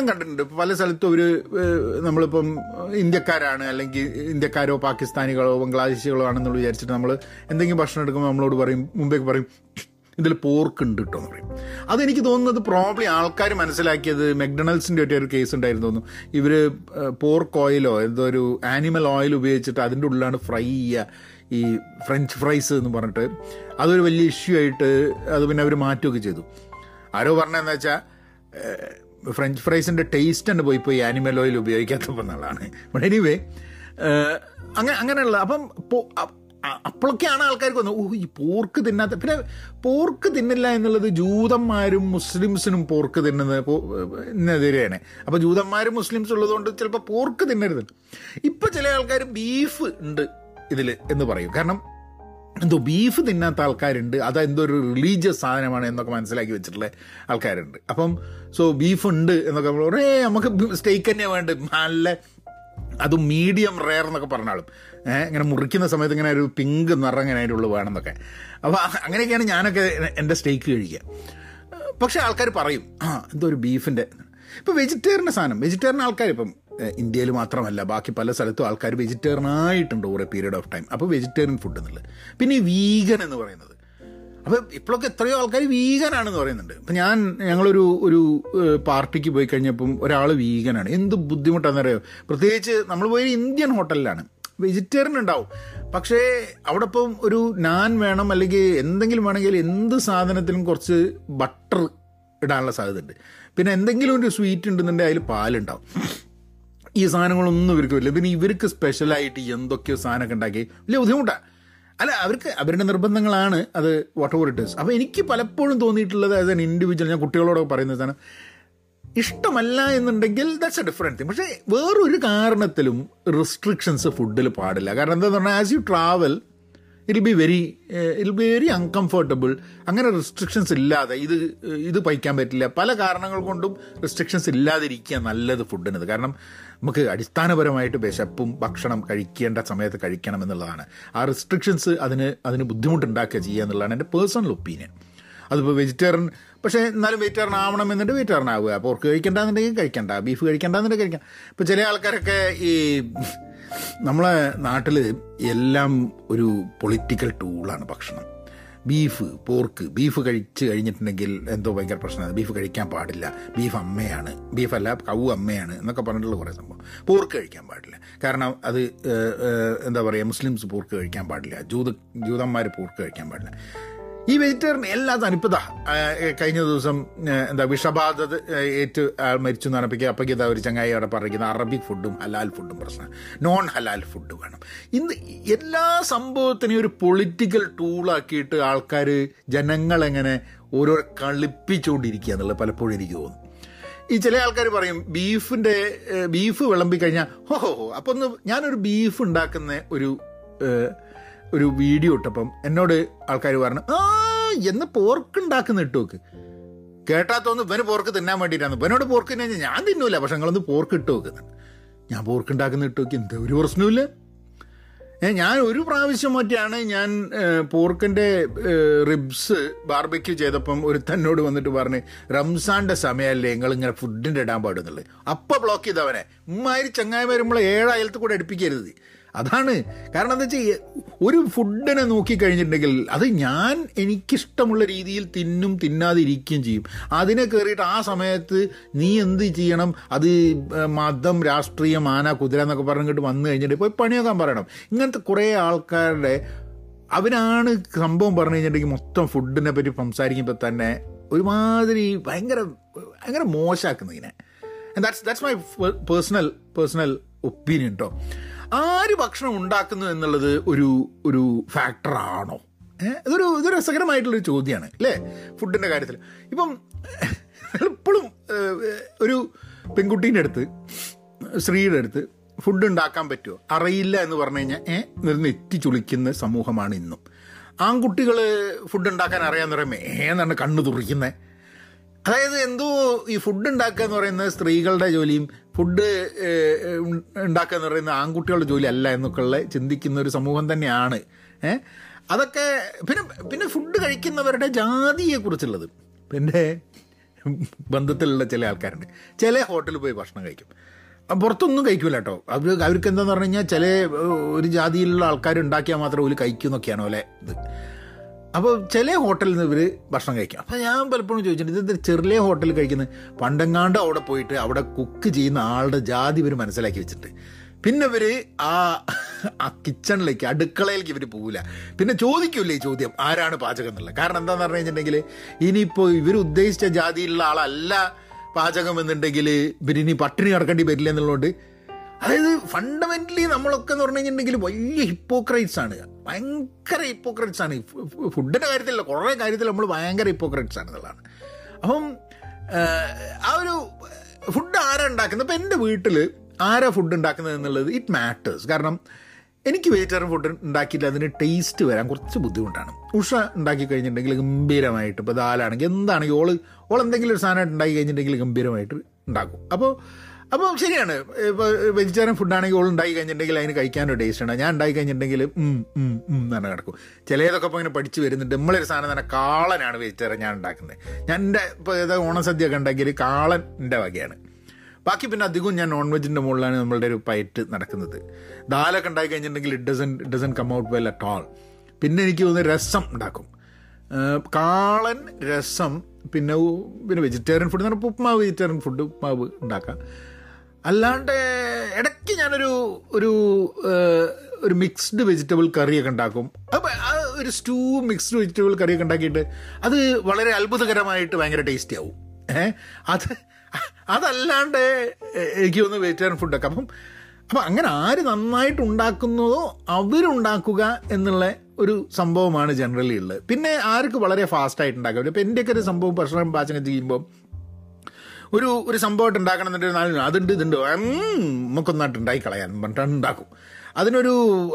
കണ്ടിട്ടുണ്ട് പല സ്ഥലത്തും ഒരു നമ്മളിപ്പം ഇന്ത്യക്കാരാണ് അല്ലെങ്കിൽ ഇന്ത്യക്കാരോ പാകിസ്ഥാനികളോ ബംഗ്ലാദേശികളോ ആണെന്നുള്ള വിചാരിച്ചിട്ട് നമ്മൾ എന്തെങ്കിലും ഭക്ഷണം എടുക്കുമ്പോൾ നമ്മളോട് പറയും, മുമ്പേ പറയും ഇതിൽ പോർക്ക് ഉണ്ട് കേട്ടോ എന്ന് പറയും. അതെനിക്ക് തോന്നുന്നത് പ്രോബ്ലി ആൾക്കാർ മനസ്സിലാക്കിയത് മെക്ഡൊണാൾഡ്സിൻ്റെ ഒരു കേസ് ഉണ്ടായിരുന്നു തോന്നുന്നു. ഇവർ പോർക്ക് ഓയിലോ എന്തോ ഒരു ആനിമൽ ഓയിൽ ഉപയോഗിച്ചിട്ട് അതിൻ്റെ ഉള്ളിലാണ് ഫ്രൈ ചെയ്യുക ഈ ഫ്രഞ്ച് ഫ്രൈസ് എന്ന് പറഞ്ഞിട്ട്. അതൊരു വലിയ ഇഷ്യൂ ആയിട്ട് അത് പിന്നെ അവർ മാറ്റുകയൊക്കെ ചെയ്തു. ആരോ പറഞ്ഞതെന്ന് വെച്ചാൽ ഫ്രഞ്ച് ഫ്രൈസിൻ്റെ ടേസ്റ്റ് തന്നെ പോയി പോയി ആനിമൽ ഓയിൽ ഉപയോഗിക്കാത്തപ്പോൾ എന്നുള്ളതാണ്. ബട്ട് എനിവേ അങ്ങനെയുള്ള അപ്പം അപ്പോഴൊക്കെയാണ് ആൾക്കാർക്ക് വന്നത്, ഓ ഈ പോർക്ക് തിന്നാത്ത. പിന്നെ പോർക്ക് തിന്നില്ല എന്നുള്ളത് ജൂതന്മാരും മുസ്ലിംസിനും പോർക്ക് തിന്നുന്നതിനെതിരെയാണ്. അപ്പോൾ ജൂതന്മാരും മുസ്ലിംസും ഉള്ളതുകൊണ്ട് ചിലപ്പോൾ പോർക്ക് തിന്നരുത്. ഇപ്പോൾ ചില ആൾക്കാർ ബീഫ് ഉണ്ട് ഇതിൽ എന്ന് പറയും. കാരണം എന്തോ ബീഫ് തിന്നാത്ത ആൾക്കാരുണ്ട്, അതെന്തോ ഒരു റിലീജിയസ് സാധനമാണ് എന്നൊക്കെ മനസ്സിലാക്കി വെച്ചിട്ടുള്ള ആൾക്കാരുണ്ട്. അപ്പം സോ ബീഫ് ഉണ്ട് എന്നൊക്കെ നമ്മൾ ഒരേ നമുക്ക് സ്റ്റേക്ക് തന്നെയാണ് വേണ്ടത്, നല്ല അതും മീഡിയം റെയർ എന്നൊക്കെ പറഞ്ഞാലും ഇങ്ങനെ മുറിക്കുന്ന സമയത്ത് ഇങ്ങനെ ഒരു പിങ്ക് നിറം ഇങ്ങനെ അതിൻ്റെ ഉള്ളു വേണമെന്നൊക്കെ. അപ്പോൾ അങ്ങനെയൊക്കെയാണ് ഞാനൊക്കെ എൻ്റെ സ്റ്റേക്ക് കഴിക്കുക. പക്ഷേ ആൾക്കാർ പറയും ആ എന്തോ ഒരു ബീഫിൻ്റെ. ഇപ്പോൾ വെജിറ്റേറിയൻ്റെ സാധനം വെജിറ്റേറിയൻ ആൾക്കാർ ഇപ്പം ഇന്ത്യയിൽ മാത്രമല്ല ബാക്കി പല സ്ഥലത്തും ആൾക്കാർ വെജിറ്റേറിയനായിട്ടുണ്ട് ഓരോ പീരീഡ് ഓഫ് ടൈം. അപ്പോൾ വെജിറ്റേറിയൻ ഫുഡ് എന്നുള്ളത്, പിന്നെ ഈ വീഗൻ എന്ന് പറയുന്നത്. അപ്പോൾ ഇപ്പോഴൊക്കെ എത്രയോ ആൾക്കാർ വീഗനാണെന്ന് പറയുന്നുണ്ട്. അപ്പം ഞങ്ങളൊരു പാർട്ടിക്ക് പോയി കഴിഞ്ഞപ്പം ഒരാൾ വീഗനാണ്. എന്ത് ബുദ്ധിമുട്ടാണെന്ന് അറിയാമോ? പ്രത്യേകിച്ച് നമ്മൾ പോയി ഇന്ത്യൻ ഹോട്ടലിലാണ്. വെജിറ്റേറിയൻ ഉണ്ടാവും, പക്ഷേ അവിടെ ഇപ്പം ഒരു നാൻ വേണം അല്ലെങ്കിൽ എന്തെങ്കിലും വേണമെങ്കിൽ എന്ത് സാധനത്തിലും കുറച്ച് ബട്ടർ ഇടാനുള്ള സാധ്യത ഉണ്ട്. പിന്നെ എന്തെങ്കിലും ഒരു സ്വീറ്റ് ഉണ്ടെന്നുണ്ടെങ്കിൽ അതിൽ പാലുണ്ടാവും. ഈ സാധനങ്ങളൊന്നും ഇവർക്ക് വരില്ല. പിന്നെ ഇവർക്ക് സ്പെഷ്യലായിട്ട് എന്തൊക്കെയോ സാധനമൊക്കെ ഉണ്ടാക്കി വലിയ ബുദ്ധിമുട്ടാണ്. അല്ല, അവർക്ക് അവരുടെ നിർബന്ധങ്ങളാണ് അത് വാട്ട് എവർ ഇറ്റ് ഈസ്. അപ്പോൾ എനിക്ക് പലപ്പോഴും തോന്നിയിട്ടുള്ളത് ആസ് എൻ ഇൻഡിവിജ്വൽ, ഞാൻ കുട്ടികളോടൊക്കെ പറയുന്നതാണ്, ഇഷ്ടമല്ല എന്നുണ്ടെങ്കിൽ ദാറ്റ്സ് എ ഡിഫറെൻറ്റ് തിങ്. പക്ഷേ വേറൊരു കാരണത്തിലും റെസ്ട്രിക്ഷൻസ് ഫുഡിൽ പാടില്ല. കാരണം എന്താണെന്ന് പറഞ്ഞാൽ as you travel it be very uncomfortable. അങ്ങനെ റെസ്ട്രിക്ഷൻസ് ഇല്ലാതെ ഇത് പഴിക്കാൻ പറ്റില്ല, പല കാരണങ്ങൾ കൊണ്ടും റെസ്ട്രിക്ഷൻസ് ഇല്ലാതിരിക്കുക നല്ലത് ഫുഡിനത്. കാരണം നമുക്ക് അടിസ്ഥാനപരമായിട്ട് വിശപ്പും ഭക്ഷണം കഴിക്കേണ്ട സമയത്ത് കഴിക്കണം എന്നുള്ളതാണ്. ആ റെസ്ട്രിക്ഷൻസ് അതിന് ബുദ്ധിമുട്ടുണ്ടാക്കുക ചെയ്യുക എന്നുള്ളതാണ് എൻ്റെ പേഴ്സണൽ ഒപ്പീനിയൻ. അതിപ്പോൾ വെജിറ്റേറിയൻ, പക്ഷേ എന്നാലും വെജിറ്റേറിയൻ ആവണം എന്നിട്ട് വെജിറ്റേറിയൻ ആവുക, പോർക്ക് കഴിക്കേണ്ടതെന്നുണ്ടെങ്കിൽ കഴിക്കണ്ട, ബീഫ് കഴിക്കേണ്ടതെന്നുണ്ടെങ്കിൽ കഴിക്കാം. ഇപ്പോൾ ചില ആൾക്കാരൊക്കെ ഈ നമ്മളെ നാട്ടിൽ എല്ലാം ഒരു പൊളിറ്റിക്കൽ ടൂളാണ് ഭക്ഷണം. ബീഫ് കഴിച്ച് കഴിഞ്ഞിട്ടുണ്ടെങ്കിൽ എന്തോ ഭയങ്കര പ്രശ്നമാണ്, ബീഫ് കഴിക്കാൻ പാടില്ല, ബീഫ് അമ്മയാണ്, ബീഫല്ല കൗ അമ്മയാണ് എന്നൊക്കെ പറഞ്ഞിട്ടുള്ള കുറേ സംഭവം. പോർക്ക് കഴിക്കാൻ പാടില്ല, കാരണം അത് എന്താ പറയുക, മുസ്ലിംസ് പോർക്ക് കഴിക്കാൻ പാടില്ല, ജൂതന്മാർ പോർക്ക് കഴിക്കാൻ പാടില്ല. ഈ വെജിറ്റേറിയൻ എല്ലാ തനിപ്പതാ. കഴിഞ്ഞ ദിവസം എന്താ വിഷബാധ ഏറ്റ് മരിച്ചു എന്ന് പറഞ്ഞപ്പോൾ അപ്പോഴേക്കും ഇതാ ഒരു ചങ്ങായി അവിടെ പറയുന്നത് അറബിക് ഫുഡും ഹലാൽ ഫുഡും പ്രശ്നം, നോൺ ഹലാൽ ഫുഡ് വേണം. ഇന്ന് എല്ലാ സംഭവത്തിനെയും ഒരു പൊളിറ്റിക്കൽ ടൂളാക്കിയിട്ട് ആൾക്കാർ, ജനങ്ങളെങ്ങനെ ഓരോ കളിപ്പിച്ചുകൊണ്ടിരിക്കുക എന്നുള്ളത് പലപ്പോഴും എനിക്ക് തോന്നുന്നു. ഈ ചില ആൾക്കാർ പറയും ബീഫ് വിളമ്പിക്കഴിഞ്ഞാൽ ഓഹോ, അപ്പോൾ ഒന്ന് ഞാനൊരു ബീഫ് ഉണ്ടാക്കുന്ന ഒരു വീഡിയോ ഇട്ടപ്പം എന്നോട് ആൾക്കാർ പറഞ്ഞു എന്ന് പോർക്ക് ഉണ്ടാക്കുന്ന ഇട്ടുവെക്ക്, കേട്ടാത്തോന്ന് ഇവന് പോർക്ക് തിന്നാൻ വേണ്ടിയിട്ടാണ്, ഇവനോട് പോർക്ക് തിന്നു കഴിഞ്ഞാൽ ഞാൻ തിന്നൂല, പക്ഷെ നിങ്ങളൊന്ന് പോർക്ക് ഇട്ട് വെക്കുന്നുണ്ട്. ഞാൻ പോർക്ക് ഉണ്ടാക്കുന്ന ഇട്ടുവെക്ക്, എന്താ ഒരു പ്രശ്നമില്ല. ഞാൻ ഒരു പ്രാവശ്യം മറ്റാണ് ഞാൻ പോർക്കിൻ്റെ റിബ്സ് ബാർബിക്യൂ ചെയ്തപ്പം ഒരു തന്നോട് വന്നിട്ട് പറഞ്ഞ് റംസാൻ്റെ സമയമല്ലേ നിങ്ങളിങ്ങനെ ഫുഡിൻ്റെ ഇടാൻ പാടുന്നുള്ളത്, അപ്പം ബ്ലോക്ക് ചെയ്തവനെ. ഇമ്മാതിരി ചങ്ങായിമാർ നമ്മളെ ഏഴായലത്ത് കൂടെ അടുപ്പിക്കരുത്. അതാണ് കാരണം. എന്താ വെച്ചാൽ ഒരു ഫുഡിനെ നോക്കിക്കഴിഞ്ഞിട്ടുണ്ടെങ്കിൽ അത് ഞാൻ എനിക്കിഷ്ടമുള്ള രീതിയിൽ തിന്നും, തിന്നാതിരിക്കുകയും ചെയ്യും. അതിനെ കയറിയിട്ട് ആ സമയത്ത് നീ എന്ത് ചെയ്യണം, അത് മതം, രാഷ്ട്രീയം, ആന, കുതിര എന്നൊക്കെ പറഞ്ഞിട്ട് വന്നു കഴിഞ്ഞിട്ട് ഇപ്പോൾ പണിയാക്കാൻ പറയണം. ഇങ്ങനത്തെ കുറേ ആൾക്കാരുടെ അവരാണ് സംഭവം പറഞ്ഞു കഴിഞ്ഞിട്ടുണ്ടെങ്കിൽ മൊത്തം ഫുഡിനെ പറ്റി സംസാരിക്കുമ്പോൾ തന്നെ ഒരുമാതിരി ഭയങ്കര ഭയങ്കര മോശമാക്കുന്നതിനെ. ദാറ്റ്സ് മൈ പേഴ്സണൽ ഒപ്പീനിയൻ കേട്ടോ. ആര് ഭക്ഷണം ഉണ്ടാക്കുന്നു എന്നുള്ളത് ഒരു ഫാക്ടറാണോ? ഇതൊരു രസകരമായിട്ടുള്ളൊരു ചോദ്യമാണ് അല്ലേ ഫുഡിൻ്റെ കാര്യത്തിൽ. ഇപ്പം എപ്പോഴും ഒരു പെൺകുട്ടീൻ്റെ അടുത്ത്, സ്ത്രീയുടെ അടുത്ത് ഫുഡ് ഉണ്ടാക്കാൻ പറ്റുമോ അറിയില്ല എന്ന് പറഞ്ഞു കഴിഞ്ഞാൽ നെറ്റി ചുളിക്കുന്ന സമൂഹമാണ് ഇന്നും. ആൺകുട്ടികൾ ഫുഡ് ഉണ്ടാക്കാൻ അറിയാമെന്ന് പറയുമ്പോൾ എന്നാണ് കണ്ണു തുറിക്കുന്നത്. അതായത് എന്തോ ഈ ഫുഡ് ഉണ്ടാക്കുക എന്ന് പറയുന്നത് സ്ത്രീകളുടെ ജോലിയും ഫുഡ് ഉണ്ടാക്കുക എന്ന് പറയുന്നത് ആൺകുട്ടികളുടെ ജോലി അല്ല എന്നൊക്കെ ഉള്ള ചിന്തിക്കുന്ന ഒരു സമൂഹം തന്നെയാണ്. അതൊക്കെ പിന്നെ ഫുഡ് കഴിക്കുന്നവരുടെ ജാതിയെക്കുറിച്ചുള്ളത്. എൻ്റെ ബന്ധത്തിലുള്ള ചില ആൾക്കാരുണ്ട്, ചില ഹോട്ടലിൽ പോയി ഭക്ഷണം കഴിക്കും, പുറത്തൊന്നും കഴിക്കില്ല കേട്ടോ. അവർക്ക് എന്താണെന്ന് പറഞ്ഞു കഴിഞ്ഞാൽ ചില ഒരു ജാതിയിലുള്ള ആൾക്കാർ ഉണ്ടാക്കിയാൽ മാത്രമേ ഒരു കഴിക്കൂ എന്നൊക്കെയാണ് പോലെ ഇത്. അപ്പോൾ ചില ഹോട്ടലിൽ നിന്ന് ഇവർ ഭക്ഷണം കഴിക്കാം. അപ്പോൾ ഞാൻ പലപ്പോഴും ചോദിച്ചിട്ടുണ്ട്, ഇത് ചെറിയ ഹോട്ടലിൽ കഴിക്കുന്നത് പണ്ടെങ്ങാണ്ട് അവിടെ പോയിട്ട് അവിടെ കുക്ക് ചെയ്യുന്ന ആളുടെ ജാതി ഇവർ മനസ്സിലാക്കി വെച്ചിട്ട് പിന്നെ ഇവർ ആ കിച്ചണിലേക്ക്, അടുക്കളയിലേക്ക് ഇവർ പോവില്ല. പിന്നെ ചോദിക്കില്ല ഈ ചോദ്യം ആരാണ് പാചകം എന്നുള്ളത്. കാരണം എന്താണെന്ന് പറഞ്ഞു കഴിഞ്ഞിട്ടുണ്ടെങ്കിൽ ഇനിയിപ്പോൾ ഇവർ ഉദ്ദേശിച്ച ജാതിയിലുള്ള ആളല്ല പാചകം എന്നുണ്ടെങ്കിൽ ഇവരിനി പട്ടിണി കിടക്കേണ്ടി വരില്ല എന്നുള്ളതുകൊണ്ട്. അതായത് ഫണ്ടമെൻ്റലി നമ്മളൊക്കെ എന്ന് പറഞ്ഞു കഴിഞ്ഞിട്ടുണ്ടെങ്കിൽ വലിയ ഹിപ്പോക്രൈറ്റ്സ് ആണ്, ഭയങ്കര ഹിപ്പോക്രൈറ്റ്സ് ആണ്. ഫുഡിൻ്റെ കാര്യത്തിലല്ല, കുറേ കാര്യത്തിൽ നമ്മൾ ഭയങ്കര ഹിപ്പോക്രൈറ്റ്സ് ആണ് എന്നുള്ളതാണ്. അപ്പം ആ ഒരു ഫുഡ് ആരാ ഉണ്ടാക്കുന്നത്, ഇപ്പം എൻ്റെ വീട്ടിൽ ആരാ ഫുഡ് ഉണ്ടാക്കുന്നത് എന്നുള്ളത് ഇറ്റ് മാറ്റേഴ്സ്. കാരണം എനിക്ക് വെജിറ്റേറിയൻ ഫുഡ് ഉണ്ടാക്കിയിട്ട് അതിന് ടേസ്റ്റ് വരാൻ കുറച്ച് ബുദ്ധിമുട്ടാണ്. ഉഷ ഉണ്ടാക്കി കഴിഞ്ഞിട്ടുണ്ടെങ്കിൽ ഗംഭീരമായിട്ട്, ഇപ്പോൾ ദാലാണെങ്കിൽ എന്താണെങ്കിൽ ഓൾ എന്തെങ്കിലും ഒരു സാധനമായിട്ട് ഉണ്ടാക്കി കഴിഞ്ഞിട്ടുണ്ടെങ്കിൽ ഗംഭീരമായിട്ട് ഉണ്ടാക്കും. അപ്പോൾ ശരിയാണ്, ഇപ്പോൾ വെജിറ്റേറിയൻ ഫുഡാണെങ്കിൽ ഓൾ ഉണ്ടാക്കി കഴിഞ്ഞിട്ടുണ്ടെങ്കിൽ അതിന് കഴിക്കാനൊരു ടേസ്റ്റ് ഉണ്ടാകും. ഞാൻ ഉണ്ടാക്കി കഴിഞ്ഞിട്ടുണ്ടെങ്കിൽ തന്നെ കിടക്കും. ചിലതൊക്കെ ഇപ്പോൾ ഇങ്ങനെ പഠിച്ച് വരുന്നുണ്ട്. നമ്മളൊരു സാധനം തന്നെ കാളനാണ് വെജിറ്റേറിയൻ ഞാൻ ഉണ്ടാക്കുന്നത്. ഞാൻ എൻ്റെ ഇപ്പോൾ ഏതാ ഓണസദ്യ ഒക്കെ ഉണ്ടാക്കിയാൽ കാളൻ എൻ്റെ വകയാണ്. ബാക്കി പിന്നെ അധികവും ഞാൻ നോൺ വെജിൻ്റെ മുകളിലാണ് നമ്മളുടെ ഒരു പയറ്റ് നടക്കുന്നത്. ദാലൊക്കെ ഉണ്ടാക്കി കഴിഞ്ഞിട്ടുണ്ടെങ്കിൽ it doesn't come out well at all. പിന്നെ എനിക്ക് തോന്നുന്നത് രസം ഉണ്ടാക്കും, കാളൻ രസം. പിന്നെ വെജിറ്റേറിയൻ ഫുഡ് എന്ന് പറഞ്ഞാൽ ഉപ്പുമാവ്, വെജിറ്റേറിയൻ ഫുഡ് ഉപ്പുമാവ് ഉണ്ടാക്കാം. അല്ലാണ്ട് ഇടയ്ക്ക് ഞാനൊരു ഒരു ഒരു മിക്സ്ഡ് വെജിറ്റബിൾ കറിയൊക്കെ ഉണ്ടാക്കും. അപ്പം ആ ഒരു സ്റ്റൂ, മിക്സ്ഡ് വെജിറ്റബിൾ കറിയൊക്കെ ഉണ്ടാക്കിയിട്ട് അത് വളരെ അത്ഭുതകരമായിട്ട് ഭയങ്കര ടേസ്റ്റി ആവും. അതല്ലാണ്ട് എനിക്ക് തോന്നുന്നു വെജിറ്റേറിയൻ ഫുഡൊക്കെ അപ്പം അങ്ങനെ ആര് നന്നായിട്ടുണ്ടാക്കുന്നതോ അവരുണ്ടാക്കുക എന്നുള്ള ഒരു സംഭവമാണ് ജനറലി ഉള്ളത്. പിന്നെ ആർക്ക് വളരെ ഫാസ്റ്റായിട്ട് ഉണ്ടാക്കാൻ പറ്റും. ഇപ്പോൾ എൻ്റെയൊക്കെ ഒരു സംഭവം ഭക്ഷണം പാചകം ചെയ്യുമ്പോൾ ഒരു ഒരു സംഭവമായിട്ട് ഉണ്ടാക്കണം എന്നുണ്ടെങ്കിൽ അതുണ്ട് ഇതുണ്ട് നമുക്കൊന്നായിട്ട് ഉണ്ടാക്കി കളയാൻ പറഞ്ഞിട്ട് ഉണ്ടാക്കും.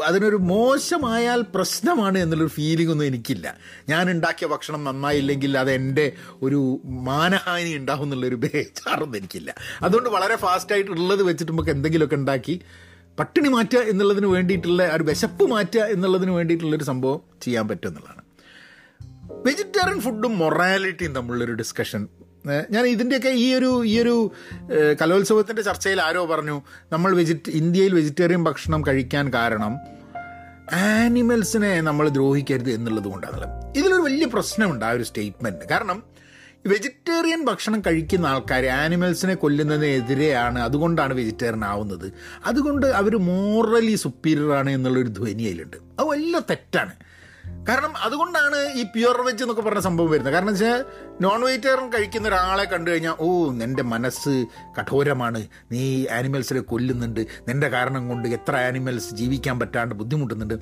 അതിനൊരു മോശമായാൽ പ്രശ്നമാണ് എന്നുള്ളൊരു ഫീലിംഗ് ഒന്നും എനിക്കില്ല. ഞാൻ ഉണ്ടാക്കിയ ഭക്ഷണം നന്നായില്ലെങ്കിൽ അത് എൻ്റെ ഒരു മാനഹാനി ഉണ്ടാവും എന്നുള്ളൊരു ബേജാറൊന്നും എനിക്കില്ല. അതുകൊണ്ട് വളരെ ഫാസ്റ്റായിട്ടുള്ളത് വെച്ചിട്ട് നമുക്ക് എന്തെങ്കിലുമൊക്കെ ഉണ്ടാക്കി പട്ടിണി മാറ്റുക എന്നുള്ളതിന് വേണ്ടിയിട്ടുള്ള ഒരു വിശപ്പ് മാറ്റുക എന്നുള്ളതിന് വേണ്ടിയിട്ടുള്ളൊരു സംഭവം ചെയ്യാൻ പറ്റും എന്നുള്ളതാണ്. വെജിറ്റേറിയൻ ഫുഡും മൊറാലിറ്റിയും തമ്മിലുള്ളൊരു ഡിസ്കഷൻ. ഞാൻ ഇതിൻ്റെയൊക്കെ ഈ ഒരു കലോത്സവത്തിൻ്റെ ചർച്ചയിൽ ആരോ പറഞ്ഞു നമ്മൾ ഇന്ത്യയിൽ വെജിറ്റേറിയൻ ഭക്ഷണം കഴിക്കാൻ കാരണം ആനിമൽസിനെ നമ്മൾ ദ്രോഹിക്കരുത് എന്നുള്ളത് കൊണ്ടാണ്. ഇതിലൊരു വലിയ പ്രശ്നമുണ്ട് ആ ഒരു സ്റ്റേറ്റ്മെൻറ്റ്. കാരണം വെജിറ്റേറിയൻ ഭക്ഷണം കഴിക്കുന്ന ആൾക്കാർ ആനിമൽസിനെ കൊല്ലുന്നതിനെതിരെയാണ്, അതുകൊണ്ടാണ് വെജിറ്റേറിയൻ ആവുന്നത്, അതുകൊണ്ട് അവർ മോറലി സുപ്പീരിയറാണ് എന്നുള്ളൊരു ധ്വനി അതിലുണ്ട്. അത് വലിയ തെറ്റാണ്. കാരണം അതുകൊണ്ടാണ് ഈ പ്യുവർ വെജ് എന്നൊക്കെ പറഞ്ഞ സംഭവം വരുന്നത്. കാരണം വെച്ചാൽ നോൺ വെജിറ്റേറിയൻ കഴിക്കുന്ന ഒരാളെ കണ്ടു കഴിഞ്ഞാൽ നിൻ്റെ മനസ്സ് കഠോരമാണ്, നീ ആനിമൽസിനെ കൊല്ലുന്നുണ്ട്, നിൻ്റെ കാരണം കൊണ്ട് എത്ര ആനിമൽസ് ജീവിക്കാൻ പറ്റാണ്ട് ബുദ്ധിമുട്ടുന്നുണ്ട്,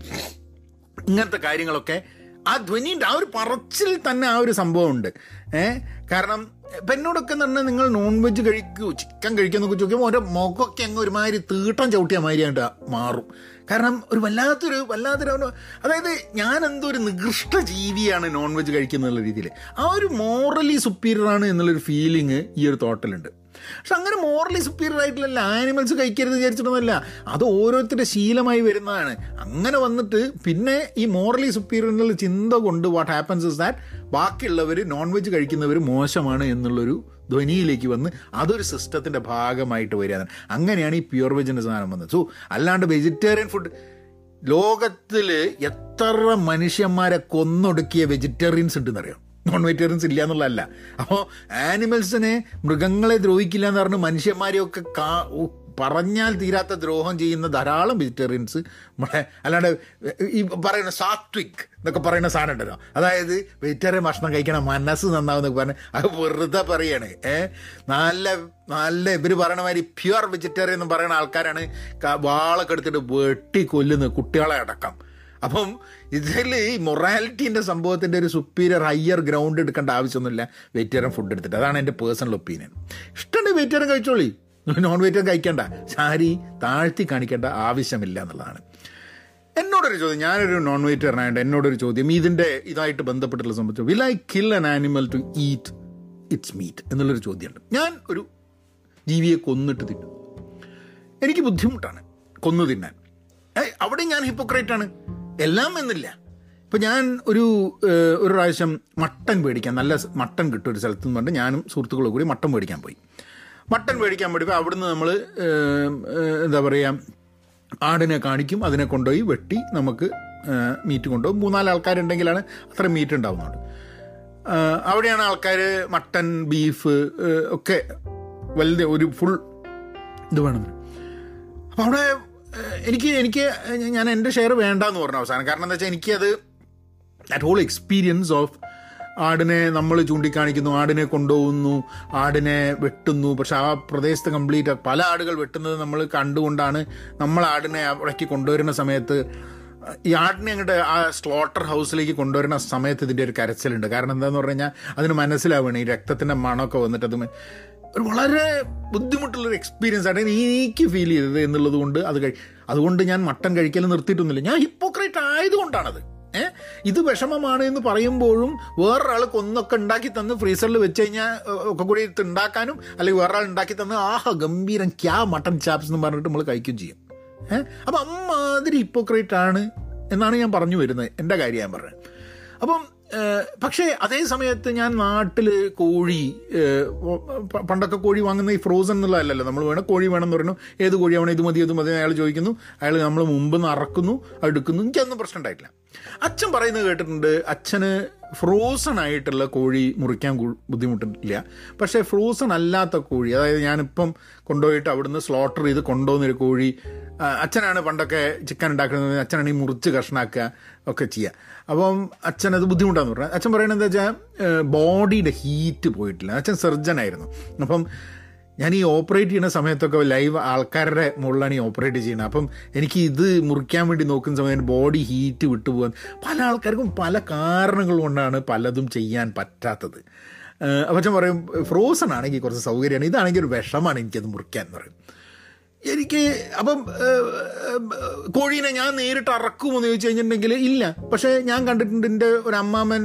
ഇങ്ങനത്തെ കാര്യങ്ങളൊക്കെ ആ ധ്വനിൻ്റെ ആ ഒരു പറച്ചിൽ തന്നെ ആ ഒരു സംഭവമുണ്ട്. കാരണം ഇപ്പം എന്നോടൊക്കെ തന്നെ നിങ്ങൾ നോൺ വെജ് കഴിക്കൂ, ചിക്കൻ കഴിക്കാന്നൊക്കെ ചോദിക്കുമ്പോൾ ഓരോ മുഖമൊക്കെ അങ്ങ് ഒരുമാതിരി തീട്ടം ചവിട്ടിയ മാതിരിയായിട്ട് മാറും. കാരണം ഒരു വല്ലാത്തൊരു അതായത് ഞാൻ എന്തോ ഒരു നികൃഷ്ട ജീവിയാണ് നോൺ വെജ് കഴിക്കുന്നുള്ള രീതിയിൽ ആ ഒരു മോറലി സുപ്പീരിയറാണ് എന്നുള്ളൊരു ഫീലിംഗ് ഈ ഒരു തോട്ടലുണ്ട്. പക്ഷെ അങ്ങനെ മോറലി സുപ്പീരിയർ ആയിട്ടുള്ള ആനിമൽസ് കഴിക്കരുത് വിചാരിച്ചിട്ടൊന്നുമല്ല, അത് ഓരോരുത്തരുടെ ശീലമായി വരുന്നതാണ്. അങ്ങനെ വന്നിട്ട് പിന്നെ ഈ മോറലി സുപ്പീരിയർ എന്നുള്ള ചിന്ത കൊണ്ട് വാട്ട് ഹാപ്പൻസ് ഇസ് ദാറ്റ് ബാക്കിയുള്ളവർ നോൺ വെജ് കഴിക്കുന്നവർ മോശമാണ് എന്നുള്ളൊരു ധ്വനിയിലേക്ക് വന്ന് അതൊരു സിസ്റ്റത്തിൻ്റെ ഭാഗമായിട്ട് വരികയാണ്. അങ്ങനെയാണ് ഈ പ്യുവർ വെജിൻ്റെ സാധനം വന്നത്. സോ അല്ലാണ്ട് വെജിറ്റേറിയൻ ഫുഡ് ലോകത്തിൽ എത്ര മനുഷ്യന്മാരെ കൊന്നൊടുക്കിയ വെജിറ്റേറിയൻസ് ഉണ്ടെന്നറിയാം, നോൺ വെജിറ്റേറിയൻസ് ഇല്ല എന്നുള്ളതല്ല. അപ്പോൾ ആനിമൽസിനെ മൃഗങ്ങളെ ദ്രോഹിക്കില്ല എന്ന് പറഞ്ഞ് മനുഷ്യന്മാരെയൊക്കെ പറഞ്ഞാൽ തീരാത്ത ദ്രോഹം ചെയ്യുന്ന ധാരാളം വെജിറ്റേറിയൻസ് നമ്മളെ അല്ലാണ്ട് ഈ പറയുന്ന സാത്വിക് എന്നൊക്കെ പറയുന്ന സാധനം ഉണ്ടല്ലോ, അതായത് വെജിറ്റേറിയൻ ഭക്ഷണം കഴിക്കണം മനസ്സ് നന്നാവുന്നൊക്കെ പറഞ്ഞ് അത് വെറുതെ പറയാണ്. നല്ല നല്ല ഇവർ പറയണ മാതിരി പ്യുവർ വെജിറ്റേറിയൻ എന്ന് പറയുന്ന ആൾക്കാരാണ് വാളൊക്കെ എടുത്തിട്ട് വെട്ടി കൊല്ലുന്നത്, കുട്ടികളെ അടക്കം. അപ്പം ഇതിൽ ഈ മൊറാലിറ്റീൻ്റെ സംഭവത്തിൻ്റെ ഒരു സുപ്പീരിയർ ഹയ്യർ ഗ്രൗണ്ട് എടുക്കേണ്ട ആവശ്യമൊന്നുമില്ല വെജിറ്റേറിയൻ ഫുഡ് എടുത്തിട്ട്. അതാണ് എൻ്റെ പേഴ്സണൽ ഒപ്പീനിയൻ. ഇഷ്ടമുണ്ടെങ്കിൽ വെജിറ്റേറിയൻ കഴിച്ചോളി, നോൺ വെജിറ്റേറിയൻ കഴിക്കേണ്ട, സാരി താഴ്ത്തി കാണിക്കേണ്ട ആവശ്യമില്ല എന്നുള്ളതാണ് എന്നോടൊരു ചോദ്യം. ഞാനൊരു നോൺ വെജിറ്റേറിയൻ ആയതുകൊണ്ട് എന്നോടൊരു ചോദ്യം ഇതിൻ്റെ ഇതായിട്ട് ബന്ധപ്പെട്ടുള്ള സംബന്ധിച്ചു will I kill an animal to eat its meat എന്നുള്ളൊരു ചോദ്യമുണ്ട്. ഞാൻ ഒരു ജീവിയെ കൊന്നിട്ട് തിന്നും, എനിക്ക് ബുദ്ധിമുട്ടാണ് കൊന്നു തിന്നാൻ. അവിടെ ഞാൻ ഹിപ്പോക്രൈറ്റാണ്, എല്ലാം എന്നില്ല. ഇപ്പം ഞാൻ ഒരു പ്രാവശ്യം മട്ടൻ മേടിക്കാൻ, നല്ല മട്ടൻ കിട്ടും ഒരു സ്ഥലത്ത് നിന്ന് പറഞ്ഞിട്ട് ഞാനും സുഹൃത്തുക്കളും കൂടി മട്ടൻ മേടിക്കാൻ പോയി അവിടുന്ന് നമ്മൾ എന്താ പറയുക ആടിനെ കാണിക്കും, അതിനെ കൊണ്ടുപോയി വെട്ടി നമുക്ക് മീറ്റ് കൊണ്ടുപോകും. 3-4 ആൾക്കാരുണ്ടെങ്കിലാണ് അത്ര മീറ്റ് ഉണ്ടാവുന്നുണ്ട്. അവിടെയാണ് ആൾക്കാർ മട്ടൻ ബീഫ് ഒക്കെ വലുത് ഒരു ഫുൾ ഇത് വേണം. അപ്പോൾ അവിടെ എനിക്ക് ഞാൻ എൻ്റെ ഷെയർ വേണ്ടാന്ന് പറഞ്ഞ അവസാനം. കാരണം എന്താ വെച്ചാൽ എനിക്കത് ദാറ്റ് ഹോൾ എക്സ്പീരിയൻസ് ഓഫ് ആടിനെ നമ്മൾ ചൂണ്ടിക്കാണിക്കുന്നു, ആടിനെ കൊണ്ടുപോകുന്നു, ആടിനെ വെട്ടുന്നു. പക്ഷെ ആ പ്രദേശത്ത് കംപ്ലീറ്റ് പല ആടുകൾ വെട്ടുന്നത് നമ്മൾ കണ്ടുകൊണ്ടാണ്. നമ്മൾ ആടിനെ അവിടേക്ക് കൊണ്ടുവരുന്ന സമയത്ത് ഈ ആടിനെ അങ്ങോട്ട് ആ സ്ലോട്ടർ ഹൗസിലേക്ക് കൊണ്ടുവരുന്ന സമയത്ത് ഇതിൻ്റെ ഒരു കരച്ചിലുണ്ട്. കാരണം എന്താണെന്ന് പറഞ്ഞു കഴിഞ്ഞാൽ അതിന് മനസ്സിലാവുകയാണ് ഈ രക്തത്തിൻ്റെ മണമൊക്കെ വന്നിട്ട് അത് ഒരു വളരെ ബുദ്ധിമുട്ടുള്ളൊരു എക്സ്പീരിയൻസ് ആണ് എനിക്ക് ഫീൽ ചെയ്തത് എന്നുള്ളത് കൊണ്ട് അതുകൊണ്ട് ഞാൻ മട്ടൻ കഴിക്കൽ നിർത്തിയിട്ടൊന്നുമില്ല. ഞാൻ ഹിപ്പോക്രൈറ്റ് ആയതുകൊണ്ടാണത്. ഇത് വിഷമമാണ് എന്ന് പറയുമ്പോഴും വേറൊരാൾ കൊന്നൊക്കെ ഉണ്ടാക്കി തന്ന് ഫ്രീസറിൽ വെച്ച് കഴിഞ്ഞാൽ ഒക്കെ കൂടി ഉണ്ടാക്കാനും, അല്ലെങ്കിൽ വേറൊരാൾ ഉണ്ടാക്കി തന്ന് ആഹ ഗംഭീരം ക്യാ മട്ടൻ ചാപ്സ് എന്ന് പറഞ്ഞിട്ട് നമ്മൾ കഴിക്കുകയും ചെയ്യും. അപ്പം അമ്മാതിരി ഹിപ്പോക്രൈറ്റ് ആണ് എന്നാണ് ഞാൻ പറഞ്ഞു വരുന്നത്, എൻ്റെ കാര്യം ഞാൻ പറഞ്ഞത്. അപ്പം പക്ഷേ അതേ സമയത്ത് ഞാൻ നാട്ടിൽ കോഴി, പണ്ടൊക്കെ കോഴി വാങ്ങുന്ന ഈ ഫ്രോസൺ എന്നുള്ളതല്ലല്ലോ, നമ്മൾ വേണം കോഴി വേണമെന്ന് പറഞ്ഞു, ഏത് കോഴി ആവണം, ഇത് മതി അയാൾ ചോദിക്കുന്നു, അയാൾ നമ്മൾ മുമ്പ് നിന്ന് അറക്കുന്നു, എടുക്കുന്നു. എനിക്കതൊന്നും പ്രശ്നം ഉണ്ടായിട്ടില്ല. അച്ഛൻ പറയുന്നത് കേട്ടിട്ടുണ്ട്, അച്ഛന് ഫ്രോസൺ ആയിട്ടുള്ള കോഴി മുറിക്കാൻ ബുദ്ധിമുട്ടില്ല, പക്ഷേ ഫ്രോസൺ അല്ലാത്ത കോഴി, അതായത് ഞാനിപ്പം കൊണ്ടുപോയിട്ട് അവിടുന്ന് സ്ലോട്ടർ ചെയ്ത് കൊണ്ടുപോകുന്നൊരു കോഴി, അച്ഛനാണ് പണ്ടൊക്കെ ചിക്കൻ ഉണ്ടാക്കുന്നത്, അച്ഛനാണ് ഈ മുറിച്ച് കഷ്ണാക്കുക ഒക്കെ ചെയ്യുക. അപ്പം അച്ഛനത് ബുദ്ധിമുട്ടാന്ന് പറഞ്ഞത്. അച്ഛൻ പറയണത് എന്താ വെച്ചാൽ ബോഡിയുടെ ഹീറ്റ് പോയിട്ടില്ല. അച്ഛൻ സർജനായിരുന്നു. അപ്പം ഞാൻ ഈ ഓപ്പറേറ്റ് ചെയ്യുന്ന സമയത്തൊക്കെ ലൈവ് ആൾക്കാരുടെ മുകളിലാണ് ഈ ഓപ്പറേറ്റ് ചെയ്യുന്നത്. അപ്പം എനിക്ക് ഇത് മുറിക്കാൻ വേണ്ടി നോക്കുന്ന സമയത്ത് ബോഡി ഹീറ്റ് വിട്ടുപോകാൻ പല ആൾക്കാർക്കും പല കാരണങ്ങൾ കൊണ്ടാണ് പലതും ചെയ്യാൻ പറ്റാത്തത്. അപ്പം ഞാൻ പറയും ഫ്രോസൺ ആണെങ്കിൽ കുറച്ച് സൗകര്യമാണ്, ഇതാണെങ്കിൽ ഒരു വിഷമാണ് എനിക്കത് മുറിക്കാൻ എന്ന് പറയും എനിക്ക്. അപ്പം കോഴീനെ ഞാൻ നേരിട്ട് അറക്കുമെന്ന് ചോദിച്ചു കഴിഞ്ഞിട്ടുണ്ടെങ്കിൽ ഇല്ല, പക്ഷേ ഞാൻ കണ്ടിട്ടുണ്ട് എൻ്റെ ഒരു അമ്മാമൻ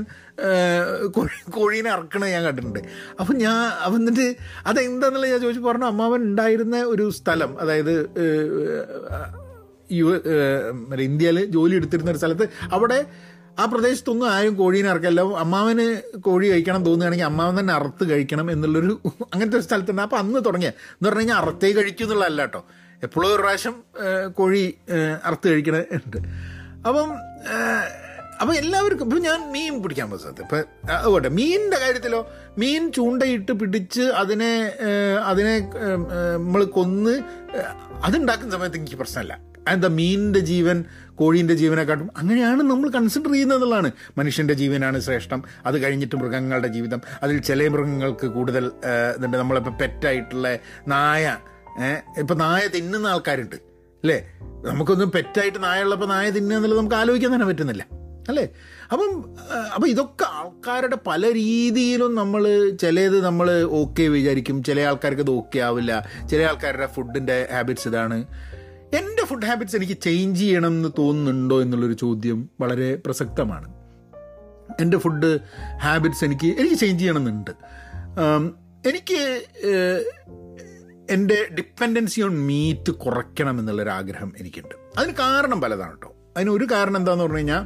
കോഴീനെ അറക്കണത് ഞാൻ കണ്ടിട്ടുണ്ട്. അപ്പം ഞാൻ എന്നിട്ട് അതെന്താണെന്നുള്ള ഞാൻ ചോദിച്ചു പറഞ്ഞു അമ്മാവൻ ഉണ്ടായിരുന്ന ഒരു സ്ഥലം, അതായത് ഇന്ത്യയിൽ ജോലി എടുത്തിരുന്ന ഒരു സ്ഥലത്ത്, അവിടെ ആ പ്രദേശത്തൊന്നും ആരും കോഴീനെ അറക്കല്ല. അമ്മാവന് കോഴി കഴിക്കണം തോന്നുകയാണെങ്കിൽ അമ്മാവൻ തന്നെ അറുത്ത് കഴിക്കണം എന്നുള്ളൊരു അങ്ങനത്തെ ഒരു സ്ഥലത്തുണ്ട്. അപ്പം അന്ന് തുടങ്ങിയ എന്ന് പറഞ്ഞു കഴിഞ്ഞാൽ അറുത്തേ കഴിക്കും എന്നുള്ളതല്ല കേട്ടോ, എപ്പോഴും ഒരു പ്രാവശ്യം കോഴി അറുത്ത് കഴിക്കണ ഉണ്ട്. അപ്പം എല്ലാവർക്കും ഇപ്പം ഞാൻ മീൻ പിടിക്കാൻ പറ്റുന്നത് ഇപ്പം അതുകൊണ്ട് മീനിൻ്റെ കാര്യത്തിലോ മീൻ ചൂണ്ടയിട്ട് പിടിച്ച് അതിനെ നമ്മൾ കൊന്ന് അതുണ്ടാക്കുന്ന സമയത്ത് എനിക്ക് പ്രശ്നമല്ല. എന്താ മീനിൻ്റെ ജീവൻ കോഴീൻ്റെ ജീവനെക്കാട്ടും അങ്ങനെയാണ് നമ്മൾ കൺസിഡർ ചെയ്യുന്നത് എന്നുള്ളതാണ്. മനുഷ്യൻ്റെ ജീവനാണ് ശ്രേഷ്ഠം, അത് കഴിഞ്ഞിട്ട് മൃഗങ്ങളുടെ ജീവിതം. അതിൽ ചില മൃഗങ്ങൾക്ക് കൂടുതൽ ഇതുണ്ട്. നമ്മളിപ്പോൾ പെറ്റായിട്ടുള്ള നായ, ഇപ്പം നായ തിന്നുന്ന ആൾക്കാരുണ്ട് അല്ലേ. നമുക്കൊന്നും പെറ്റായിട്ട് നായ ഉള്ളപ്പോൾ നായ തിന്നുക എന്നുള്ളത് നമുക്ക് ആലോചിക്കാൻ തന്നെ പറ്റുന്നില്ല അല്ലേ. അപ്പം ഇതൊക്കെ ആൾക്കാരുടെ പല രീതിയിലും നമ്മൾ ചിലത് നമ്മൾ ഓക്കെ വിചാരിക്കും, ചില ആൾക്കാർക്ക് ഇത് ഓക്കെ ആവില്ല. ചില ആൾക്കാരുടെ ഫുഡിൻ്റെ ഹാബിറ്റ്സ് ഇതാണ്. എൻ്റെ ഫുഡ് ഹാബിറ്റ്സ് എനിക്ക് ചേഞ്ച് ചെയ്യണം എന്ന് തോന്നുന്നുണ്ടോ എന്നുള്ളൊരു ചോദ്യം വളരെ പ്രസക്തമാണ്. എൻ്റെ ഫുഡ് ഹാബിറ്റ്സ് എനിക്ക് ചേഞ്ച് ചെയ്യണമെന്നുണ്ട്. എനിക്ക് എൻ്റെ ഡിപ്പെൻഡൻസി ഓൺ മീറ്റ് കുറയ്ക്കണം എന്നുള്ളൊരു ആഗ്രഹം എനിക്കുണ്ട്. അതിന് കാരണം പലതാണ് കേട്ടോ. അതിനൊരു കാരണം എന്താണെന്ന് പറഞ്ഞു കഴിഞ്ഞാൽ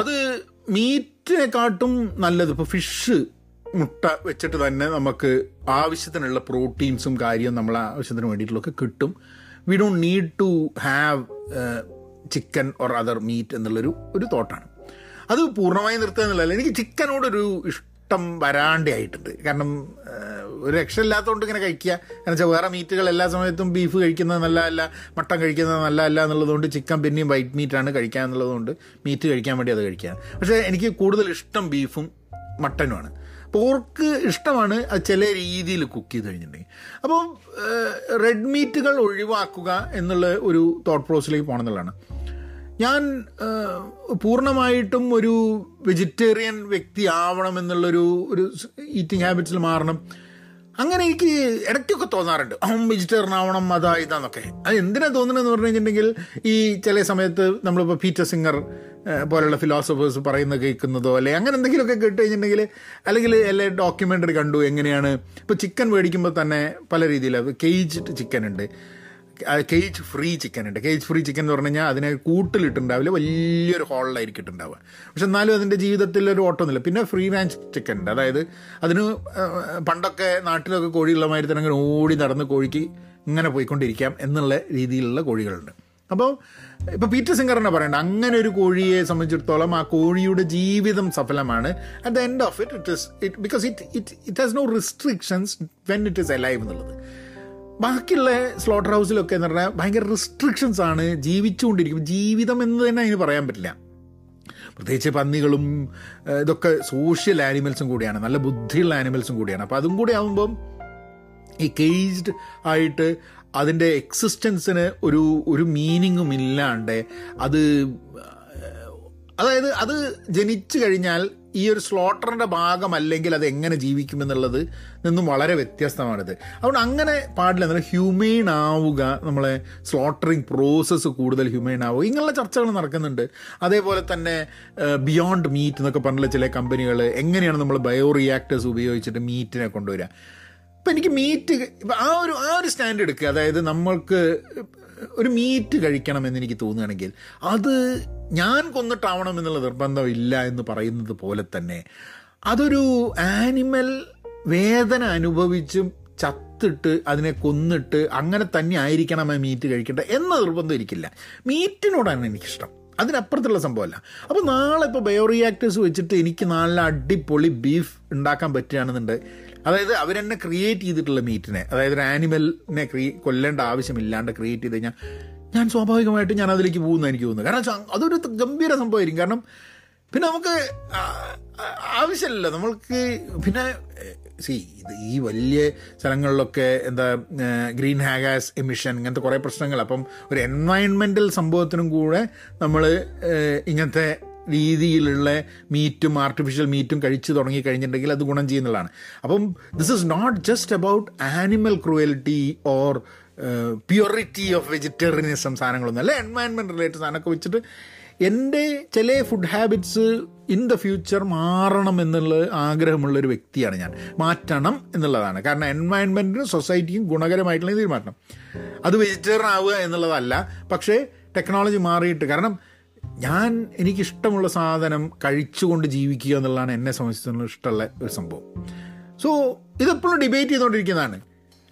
അത് മീറ്റിനെക്കാട്ടും നല്ലത് ഇപ്പോൾ ഫിഷ് മുട്ട വെച്ചിട്ട് തന്നെ നമുക്ക് ആവശ്യത്തിനുള്ള പ്രോട്ടീൻസും കാര്യവും നമ്മളെ ആവശ്യത്തിന് വേണ്ടിയിട്ടുള്ളതൊക്കെ കിട്ടും. We don't need to have chicken or other meat എന്നുള്ളൊരു തോട്ടാണ്. അത് പൂർണ്ണമായി നിർത്തുക എന്നുള്ളതല്ല. എനിക്ക് ചിക്കനോടൊരു ഇഷ്ടം വരാണ്ടായിട്ടുണ്ട്. കാരണം ഒരു രക്ഷയില്ലാത്തതുകൊണ്ട് ഇങ്ങനെ കഴിക്കുക. കാരണം വെച്ചാൽ വേറെ മീറ്റുകൾ എല്ലാ സമയത്തും ബീഫ് കഴിക്കുന്നത് നല്ലതല്ല, മട്ടൻ കഴിക്കുന്നത് നല്ലതല്ല എന്നുള്ളതുകൊണ്ട് ചിക്കൻ പിന്നെയും വൈറ്റ് മീറ്റാണ് കഴിക്കുക എന്നുള്ളതുകൊണ്ട് മീറ്റ് കഴിക്കാൻ വേണ്ടി അത് കഴിക്കുക. പക്ഷേ എനിക്ക് കൂടുതൽ ഇഷ്ടം ബീഫും മട്ടനുമാണ്. പോർക്ക് ഇഷ്ടമാണ്, അത് ചില രീതിയിൽ കുക്ക് ചെയ്ത് കഴിഞ്ഞിട്ടുണ്ടെങ്കിൽ. അപ്പം റെഡ് മീറ്റുകൾ ഒഴിവാക്കുക എന്നുള്ള ഒരു തോട്ട് പ്രോസസ്സിലേക്ക് പോകണം എന്നുള്ളതാണ്. ഞാൻ പൂർണ്ണമായിട്ടും ഒരു വെജിറ്റേറിയൻ വ്യക്തി ആവണം എന്നുള്ളൊരു ഈറ്റിംഗ് ഹാബിറ്റ്സിൽ മാറണം. അങ്ങനെ എനിക്ക് ഇടയ്ക്കൊക്കെ തോന്നാറുണ്ട് വെജിറ്റേറിയൻ ആവണം അതാ ഇതാന്നൊക്കെ. അത് എന്തിനാണ് തോന്നുന്നതെന്ന് പറഞ്ഞു കഴിഞ്ഞിട്ടുണ്ടെങ്കിൽ ഈ ചില സമയത്ത് നമ്മളിപ്പോൾ പീറ്റർ സിംഗർ പോലുള്ള ഫിലോസഫേഴ്സ് പറയുന്നത് കേൾക്കുന്നതോ അല്ലെ അങ്ങനെ എന്തെങ്കിലുമൊക്കെ കേട്ട് കഴിഞ്ഞിട്ടുണ്ടെങ്കിൽ, അല്ലെങ്കിൽ എല്ലാ ഡോക്യുമെൻ്ററി കണ്ടു എങ്ങനെയാണ് ഇപ്പോൾ ചിക്കൻ മേടിക്കുമ്പോൾ തന്നെ പല രീതിയിലാണ്. കേജ്ഡ് ചിക്കൻ ഉണ്ട്, കേജ് ഫ്രീ ചിക്കൻ ഉണ്ട്. കേജ് ഫ്രീ ചിക്കൻ എന്ന് പറഞ്ഞു കഴിഞ്ഞാൽ അതിനെ കൂട്ടിലിട്ടുണ്ടാവില്ല, വലിയൊരു ഹോളിലായിരിക്കും ഇട്ടുണ്ടാവുക. പക്ഷെ എന്നാലും അതിൻ്റെ ജീവിതത്തിലൊരു ഓട്ടമൊന്നുമില്ല. പിന്നെ ഫ്രീ റാഞ്ച് ചിക്കൻ ഉണ്ട്, അതായത് അതിന് പണ്ടൊക്കെ നാട്ടിലൊക്കെ കോഴിയുള്ള മാതിരി തന്നെ അങ്ങനെ ഓടി നടന്ന് കോഴിക്ക് ഇങ്ങനെ പോയിക്കൊണ്ടിരിക്കാം എന്നുള്ള രീതിയിലുള്ള കോഴികളുണ്ട്. അപ്പോൾ ഇപ്പോൾ പീറ്റർ സിംഗറിനെ പറയണ്ട, അങ്ങനെ ഒരു കോഴിയെ സംബന്ധിച്ചിടത്തോളം ആ കോഴിയുടെ ജീവിതം സഫലമാണ്. At the end of it because it has no restrictions when it is alive എന്നുള്ളത്. ബാക്കിയുള്ള സ്ലോട്ടർ ഹൗസിലൊക്കെ എന്ന് പറഞ്ഞാൽ ഭയങ്കര റെസ്ട്രിക്ഷൻസ് ആണ്, ജീവിച്ചുകൊണ്ടിരിക്കും. ജീവിതം എന്ന് തന്നെ അതിന് പറയാൻ പറ്റില്ല. പ്രത്യേകിച്ച് പന്നികളും ഇതൊക്കെ സോഷ്യൽ ആനിമൽസും കൂടിയാണ്, നല്ല ബുദ്ധിയുള്ള ആനിമൽസും കൂടിയാണ്. അപ്പോൾ അതും കൂടി ആകുമ്പം ഈ കേജ്ഡ് ആയിട്ട് അതിൻ്റെ എക്സിസ്റ്റൻസിന് ഒരു മീനിങ്ങും ഇല്ലാണ്ട് അതായത് അത് ജനിച്ചു കഴിഞ്ഞാൽ ഈ ഒരു സ്ലോട്ടറിൻ്റെ ഭാഗമല്ലെങ്കിൽ അത് എങ്ങനെ ജീവിക്കുമെന്നുള്ളത് നിന്നും വളരെ വ്യത്യസ്തമാണിത്. അതുകൊണ്ട് അങ്ങനെ പാടില്ല. എന്നാൽ ഹ്യൂമെയിൻ ആവുക, നമ്മളെ സ്ലോട്ടറിങ് പ്രോസസ്സ് കൂടുതൽ ഹ്യൂമെയിൻ ആവുക, ഇങ്ങനെയുള്ള ചർച്ചകൾ നടക്കുന്നുണ്ട്. അതേപോലെ തന്നെ ബിയോണ്ട് മീറ്റ് എന്നൊക്കെ പറഞ്ഞുള്ള ചില കമ്പനികൾ എങ്ങനെയാണ് നമ്മൾ ബയോ റിയാക്ടേഴ്സ് ഉപയോഗിച്ചിട്ട് മീറ്റിനെ കൊണ്ടുവരിക. ഇപ്പം എനിക്ക് മീറ്റ് ആ ഒരു സ്റ്റാൻഡ് എടുക്കുക, അതായത് നമ്മൾക്ക് ഒരു മീറ്റ് കഴിക്കണമെന്ന് എനിക്ക് തോന്നുകയാണെങ്കിൽ അത് ഞാൻ കൊന്നിട്ടാവണം എന്നുള്ള നിർബന്ധം ഇല്ല എന്ന് പറയുന്നത് പോലെ തന്നെ അതൊരു ആനിമൽ വേദന അനുഭവിച്ചും ചത്തിട്ട് അതിനെ കൊന്നിട്ട് അങ്ങനെ തന്നെ ആയിരിക്കണം ആ മീറ്റ് കഴിക്കേണ്ട എന്ന നിർബന്ധം എനിക്കില്ല. മീറ്റിനോടാണ് എനിക്കിഷ്ടം, അതിനപ്പുറത്തുള്ള സംഭവമല്ല. അപ്പോൾ നാളെ ഇപ്പോൾ ബയോറിയാക്ടേഴ്സ് വെച്ചിട്ട് എനിക്ക് നല്ല അടിപൊളി ബീഫ് ഉണ്ടാക്കാൻ പറ്റുകയാണെന്നുണ്ടെങ്കിൽ, അതായത് അവരെന്നെ ക്രിയേറ്റ് ചെയ്തിട്ടുള്ള മീറ്റിനെ, അതായത് ഒരു ആനിമലിനെ കൊല്ലേണ്ട ആവശ്യമില്ലാണ്ട് ക്രിയേറ്റ് ചെയ്ത് കഴിഞ്ഞാൽ ഞാൻ സ്വാഭാവികമായിട്ട് ഞാൻ അതിലേക്ക് പോകുന്നു എനിക്ക് തോന്നുന്നു. കാരണം അതൊരു ഗംഭീര സംഭവമായിരിക്കും. കാരണം പിന്നെ നമുക്ക് ആവശ്യമില്ല, നമ്മൾക്ക് പിന്നെ സി ഇത് ഈ വലിയ സ്ഥലങ്ങളിലൊക്കെ എന്താ ഗ്രീൻ ഹാസ് എമിഷൻ ഇങ്ങനത്തെ കുറേ പ്രശ്നങ്ങൾ. അപ്പം ഒരു എൻവയൺമെൻറ്റൽ സംഭവത്തിനും കൂടെ നമ്മൾ ഇങ്ങനത്തെ രീതിയിലുള്ള മീറ്റും ആർട്ടിഫിഷ്യൽ മീറ്റും കഴിച്ച് തുടങ്ങിക്കഴിഞ്ഞിട്ടുണ്ടെങ്കിൽ അത് ഗുണം ചെയ്യുന്നതാണ്. അപ്പം this is not just about animal cruelty or purity of vegetarianism സാധനങ്ങളൊന്നും അല്ല, എൻവയൺമെൻറ്റ് റിലേറ്റഡ് സാധനമൊക്കെ വെച്ചിട്ട് എൻ്റെ ചില food habits in the future മാറണം എന്നുള്ള ആഗ്രഹമുള്ളൊരു വ്യക്തിയാണ് ഞാൻ, മാറ്റണം എന്നുള്ളതാണ്. കാരണം എൻവയൺമെൻറ്റിനും സൊസൈറ്റിക്കും ഗുണകരമായിട്ടുള്ള രീതിയിൽ മാറ്റണം. അത് വെജിറ്റേറിയൻ ആവുക എന്നുള്ളതല്ല, പക്ഷേ ടെക്നോളജി മാറിയിട്ട്, കാരണം എനിക്കിഷ്ടമുള്ള സാധനം കഴിച്ചുകൊണ്ട് ജീവിക്കുക എന്നുള്ളതാണ് എന്നെ സംബന്ധിച്ചുള്ള ഇഷ്ടമുള്ള ഒരു സംഭവം. സോ ഇതെപ്പോഴും ഡിബേറ്റ് ചെയ്തുകൊണ്ടിരിക്കുന്നതാണ്.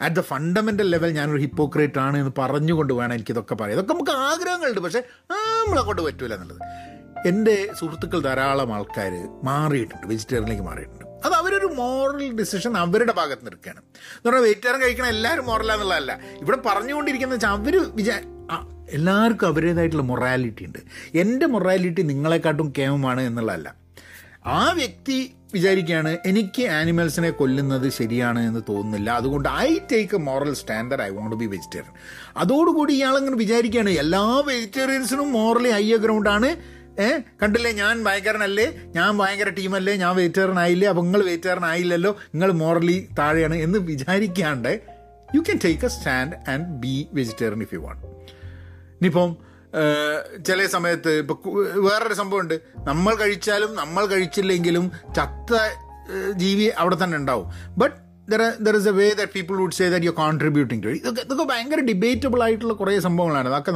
അറ്റ് ദ ഫണ്ടമെൻ്റൽ ലെവൽ ഞാനൊരു ഹിപ്പോക്രേറ്റ് ആണ് എന്ന് പറഞ്ഞുകൊണ്ട് വേണം എനിക്കിതൊക്കെ പറയാം. ഇതൊക്കെ നമുക്ക് ആഗ്രഹങ്ങളുണ്ട്, പക്ഷേ നമ്മളെ കൊണ്ട് പറ്റൂല എന്നുള്ളത്. എൻ്റെ സുഹൃത്തുക്കൾ ധാരാളം ആൾക്കാർ മാറിയിട്ടുണ്ട്, വെജിറ്റേറിയനിലേക്ക് മാറിയിട്ടുണ്ട്. അത് അവരൊരു മോറൽ ഡിസിഷൻ അവരുടെ ഭാഗത്ത് നിന്ന് എടുക്കുകയാണ്. എന്ന് പറഞ്ഞാൽ വെജിറ്റേറിയൻ കഴിക്കണ എല്ലാവരും മോറലാന്നുള്ളതല്ല ഇവിടെ പറഞ്ഞുകൊണ്ടിരിക്കുന്നത്. വെച്ചാൽ അവർ എല്ലാവർക്കും അവരുടേതായിട്ടുള്ള മൊറാലിറ്റി ഉണ്ട്. എൻ്റെ മൊറാലിറ്റി നിങ്ങളെക്കാട്ടും കേമമാണ് എന്നുള്ളതല്ല. ആ വ്യക്തി വിചാരിക്കുകയാണ് എനിക്ക് ആനിമൽസിനെ കൊല്ലുന്നത് ശരിയാണ് എന്ന് തോന്നുന്നില്ല, അതുകൊണ്ട് I take a moral standard, I won't be vegetarian. അതോടുകൂടി ഇയാളങ്ങനെ വിചാരിക്കുകയാണ് എല്ലാ വെജിറ്റേറിയൻസിനും മോറലി ഹൈ ഗ്രൗണ്ടാണ്. കണ്ടില്ലേ, ഞാൻ ഭയങ്കരനല്ലേ, ഞാൻ ഭയങ്കര ടീമല്ലേ, ഞാൻ വെജിറ്റേറിയൻ ആയില്ലേ, അപ്പം നിങ്ങൾ വെജിറ്റേറിയൻ ആയില്ലല്ലോ, നിങ്ങൾ മോറലി താഴെയാണ് എന്ന് വിചാരിക്കാണ്ട് you can take a stand and be vegetarian if you want. ഇനിയിപ്പം ചില സമയത്ത് ഇപ്പോൾ വേറൊരു സംഭവമുണ്ട്, നമ്മൾ കഴിച്ചാലും നമ്മൾ കഴിച്ചില്ലെങ്കിലും ചത്ത ജീവി അവിടെ തന്നെ ഉണ്ടാവും. But there is a way that people would say that you contributing to. ഇതൊക്കെ ഭയങ്കര ഡിബേറ്റബിൾ ആയിട്ടുള്ള കുറേ സംഭവങ്ങളാണ്. അതൊക്കെ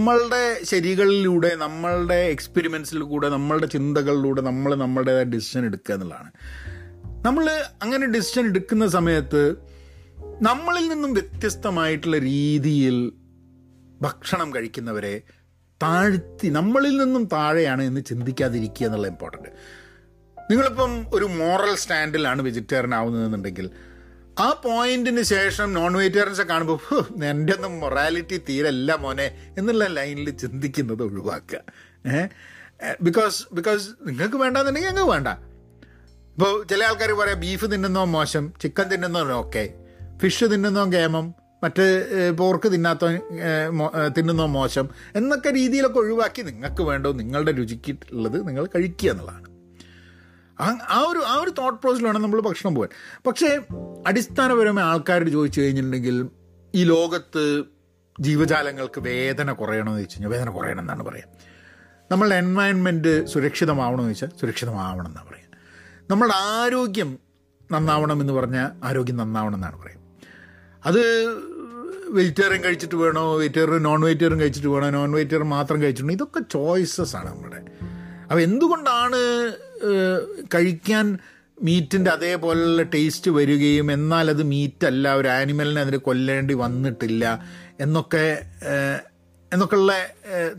നമ്മളുടെ ശരികളിലൂടെ, നമ്മളുടെ എക്സ്പെരിമെൻസിലൂടെ, നമ്മളുടെ ചിന്തകളിലൂടെ നമ്മൾ നമ്മളുടേതായ ഡിസിഷൻ എടുക്കുക എന്നുള്ളതാണ്. നമ്മൾ അങ്ങനെ ഡിസിഷൻ എടുക്കുന്ന സമയത്ത് നമ്മളിൽ നിന്നും വ്യത്യസ്തമായിട്ടുള്ള രീതിയിൽ ഭക്ഷണം കഴിക്കുന്നവരെ താഴ്ത്തി, നമ്മളിൽ നിന്നും താഴെയാണ് എന്ന് ചിന്തിക്കാതിരിക്കുക എന്നുള്ള ഇമ്പോർട്ടൻറ്റ്. നിങ്ങളിപ്പം ഒരു മോറൽ സ്റ്റാൻഡിലാണ് വെജിറ്റേറിയൻ ആവുന്നതെന്നുണ്ടെങ്കിൽ ആ പോയിന്റിന് ശേഷം നോൺ വെജിറ്റേറിയൻസെ കാണുമ്പോൾ എൻ്റെ ഒന്നും മൊറാലിറ്റി തീരല്ല മോനെ എന്നുള്ള ലൈനിൽ ചിന്തിക്കുന്നത് ഒഴിവാക്കുക. ബിക്കോസ് നിങ്ങൾക്ക് വേണ്ടാന്നുണ്ടെങ്കിൽ ഞങ്ങൾക്ക് വേണ്ട. ഇപ്പോൾ ചില ആൾക്കാർ പറയാം ബീഫ് തിന്നുന്നോ മോശം, ചിക്കൻ തിന്നുന്നോ ഓക്കെ, ഫിഷ് തിന്നുന്നോ കേമം, മറ്റ് പോർക്ക് തിന്നുന്നോ മോശം എന്നൊക്കെ രീതിയിലൊക്കെ ഒഴിവാക്കി നിങ്ങൾക്ക് വേണ്ടോ നിങ്ങളുടെ രുചിക്കുള്ളത് നിങ്ങൾ കഴിക്കുക എന്നുള്ളതാണ്. ആ ഒരു തോട്ട് പ്രോസസ്സിൽ വേണം നമ്മൾ ഭക്ഷണം പോകാൻ. പക്ഷേ അടിസ്ഥാനപരമായി ആൾക്കാരോട് ചോദിച്ചു കഴിഞ്ഞിട്ടുണ്ടെങ്കിൽ ഈ ലോകത്ത് ജീവജാലങ്ങൾക്ക് വേദന കുറയണമെന്ന് ചോദിച്ചു കഴിഞ്ഞാൽ വേദന കുറയണം എന്നാണ് പറയുക. നമ്മളുടെ എൻവയൺമെൻറ്റ് സുരക്ഷിതമാവണമെന്ന് ചോദിച്ചാൽ സുരക്ഷിതമാവണം എന്നാണ് പറയുക. നമ്മളുടെ ആരോഗ്യം നന്നാവണമെന്ന് പറഞ്ഞാൽ ആരോഗ്യം നന്നാവണം എന്നാണ് പറയുക. അത് വെജിറ്റേറിയൻ കഴിച്ചിട്ട് വേണോ, വെജിറ്റേറിയൻ നോൺ വെജിറ്റേറിയൻ കഴിച്ചിട്ട് വേണോ, നോൺ വെജിറ്റേറിയൻ മാത്രം കഴിച്ചിട്ടുണ്ടോ, ഇതൊക്കെ ചോയ്സസ് ആണ് നമ്മുടെ. അപ്പോൾ എന്തുകൊണ്ടാണ് കഴിക്കാൻ മീറ്റിൻ്റെ അതേപോലെയുള്ള ടേസ്റ്റ് വരികയും എന്നാൽ അത് മീറ്റല്ല, ഒരു ആനിമലിനെ അതിന് കൊല്ലേണ്ടി വന്നിട്ടില്ല എന്നൊക്കെയുള്ള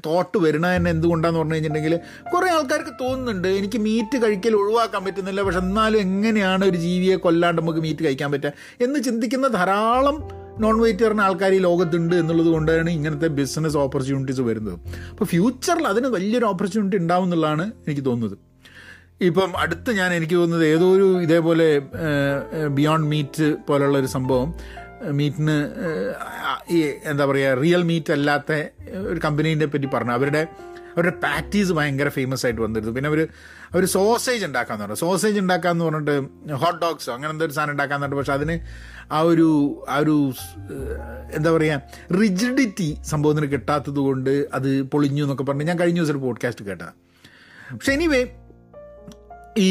തോട്ട് വരണ തന്നെ എന്തുകൊണ്ടാന്ന് പറഞ്ഞു കഴിഞ്ഞിട്ടുണ്ടെങ്കിൽ കുറേ ആൾക്കാർക്ക് തോന്നുന്നുണ്ട് എനിക്ക് മീറ്റ് കഴിക്കൽ ഒഴിവാക്കാൻ പറ്റുന്നില്ല, പക്ഷെ എന്നാലും എങ്ങനെയാണ് ഒരു ജീവിയെ കൊല്ലാണ്ട് നമുക്ക് മീറ്റ് കഴിക്കാൻ പറ്റുക എന്ന് ചിന്തിക്കുന്ന ധാരാളം നോൺ വെജിറ്റേറിയൻ ആൾക്കാർ ഈ ലോകത്തുണ്ട് എന്നുള്ളത് കൊണ്ടാണ് ഇങ്ങനത്തെ ബിസിനസ് ഓപ്പർച്യൂണിറ്റീസ് വരുന്നത്. അപ്പോൾ ഫ്യൂച്ചറിൽ അതിന് വലിയൊരു ഓപ്പർച്യൂണിറ്റി ഉണ്ടാവും എന്നുള്ളതാണ് എനിക്ക് തോന്നുന്നത്. ഇപ്പം അടുത്ത് എനിക്ക് തോന്നുന്നത് ഏതോ ഒരു ഇതേപോലെ ബിയോണ്ട് മീറ്റ് പോലുള്ളൊരു സംഭവം, മീറ്റിന് ഈ എന്താ പറയുക റിയൽ മീറ്റ് അല്ലാത്ത ഒരു കമ്പനീനെ പറ്റി പറഞ്ഞു. അവരുടെ പാറ്റീസ് ഭയങ്കര ഫേമസ് ആയിട്ട് വന്നിരുന്നു. പിന്നെ അവർ സോസേജ് ഉണ്ടാക്കാമെന്ന് പറഞ്ഞു, സോസേജ് ഉണ്ടാക്കാമെന്ന് പറഞ്ഞിട്ട് ഹോട്ട് ഡോഗ്സോ അങ്ങനെ എന്തൊരു സാധനം ഉണ്ടാക്കാമെന്ന് പറഞ്ഞിട്ട്, പക്ഷെ അതിന് ആ ഒരു എന്താ പറയുക റിജിഡിറ്റി സംഭവത്തിന് കിട്ടാത്തത് കൊണ്ട് അത് പൊളിഞ്ഞു എന്നൊക്കെ പറഞ്ഞു. ഞാൻ കഴിഞ്ഞ ദിവസം ഒരു പോഡ്കാസ്റ്റ് കേട്ടതാണ്. പക്ഷെ എനിവേ ഈ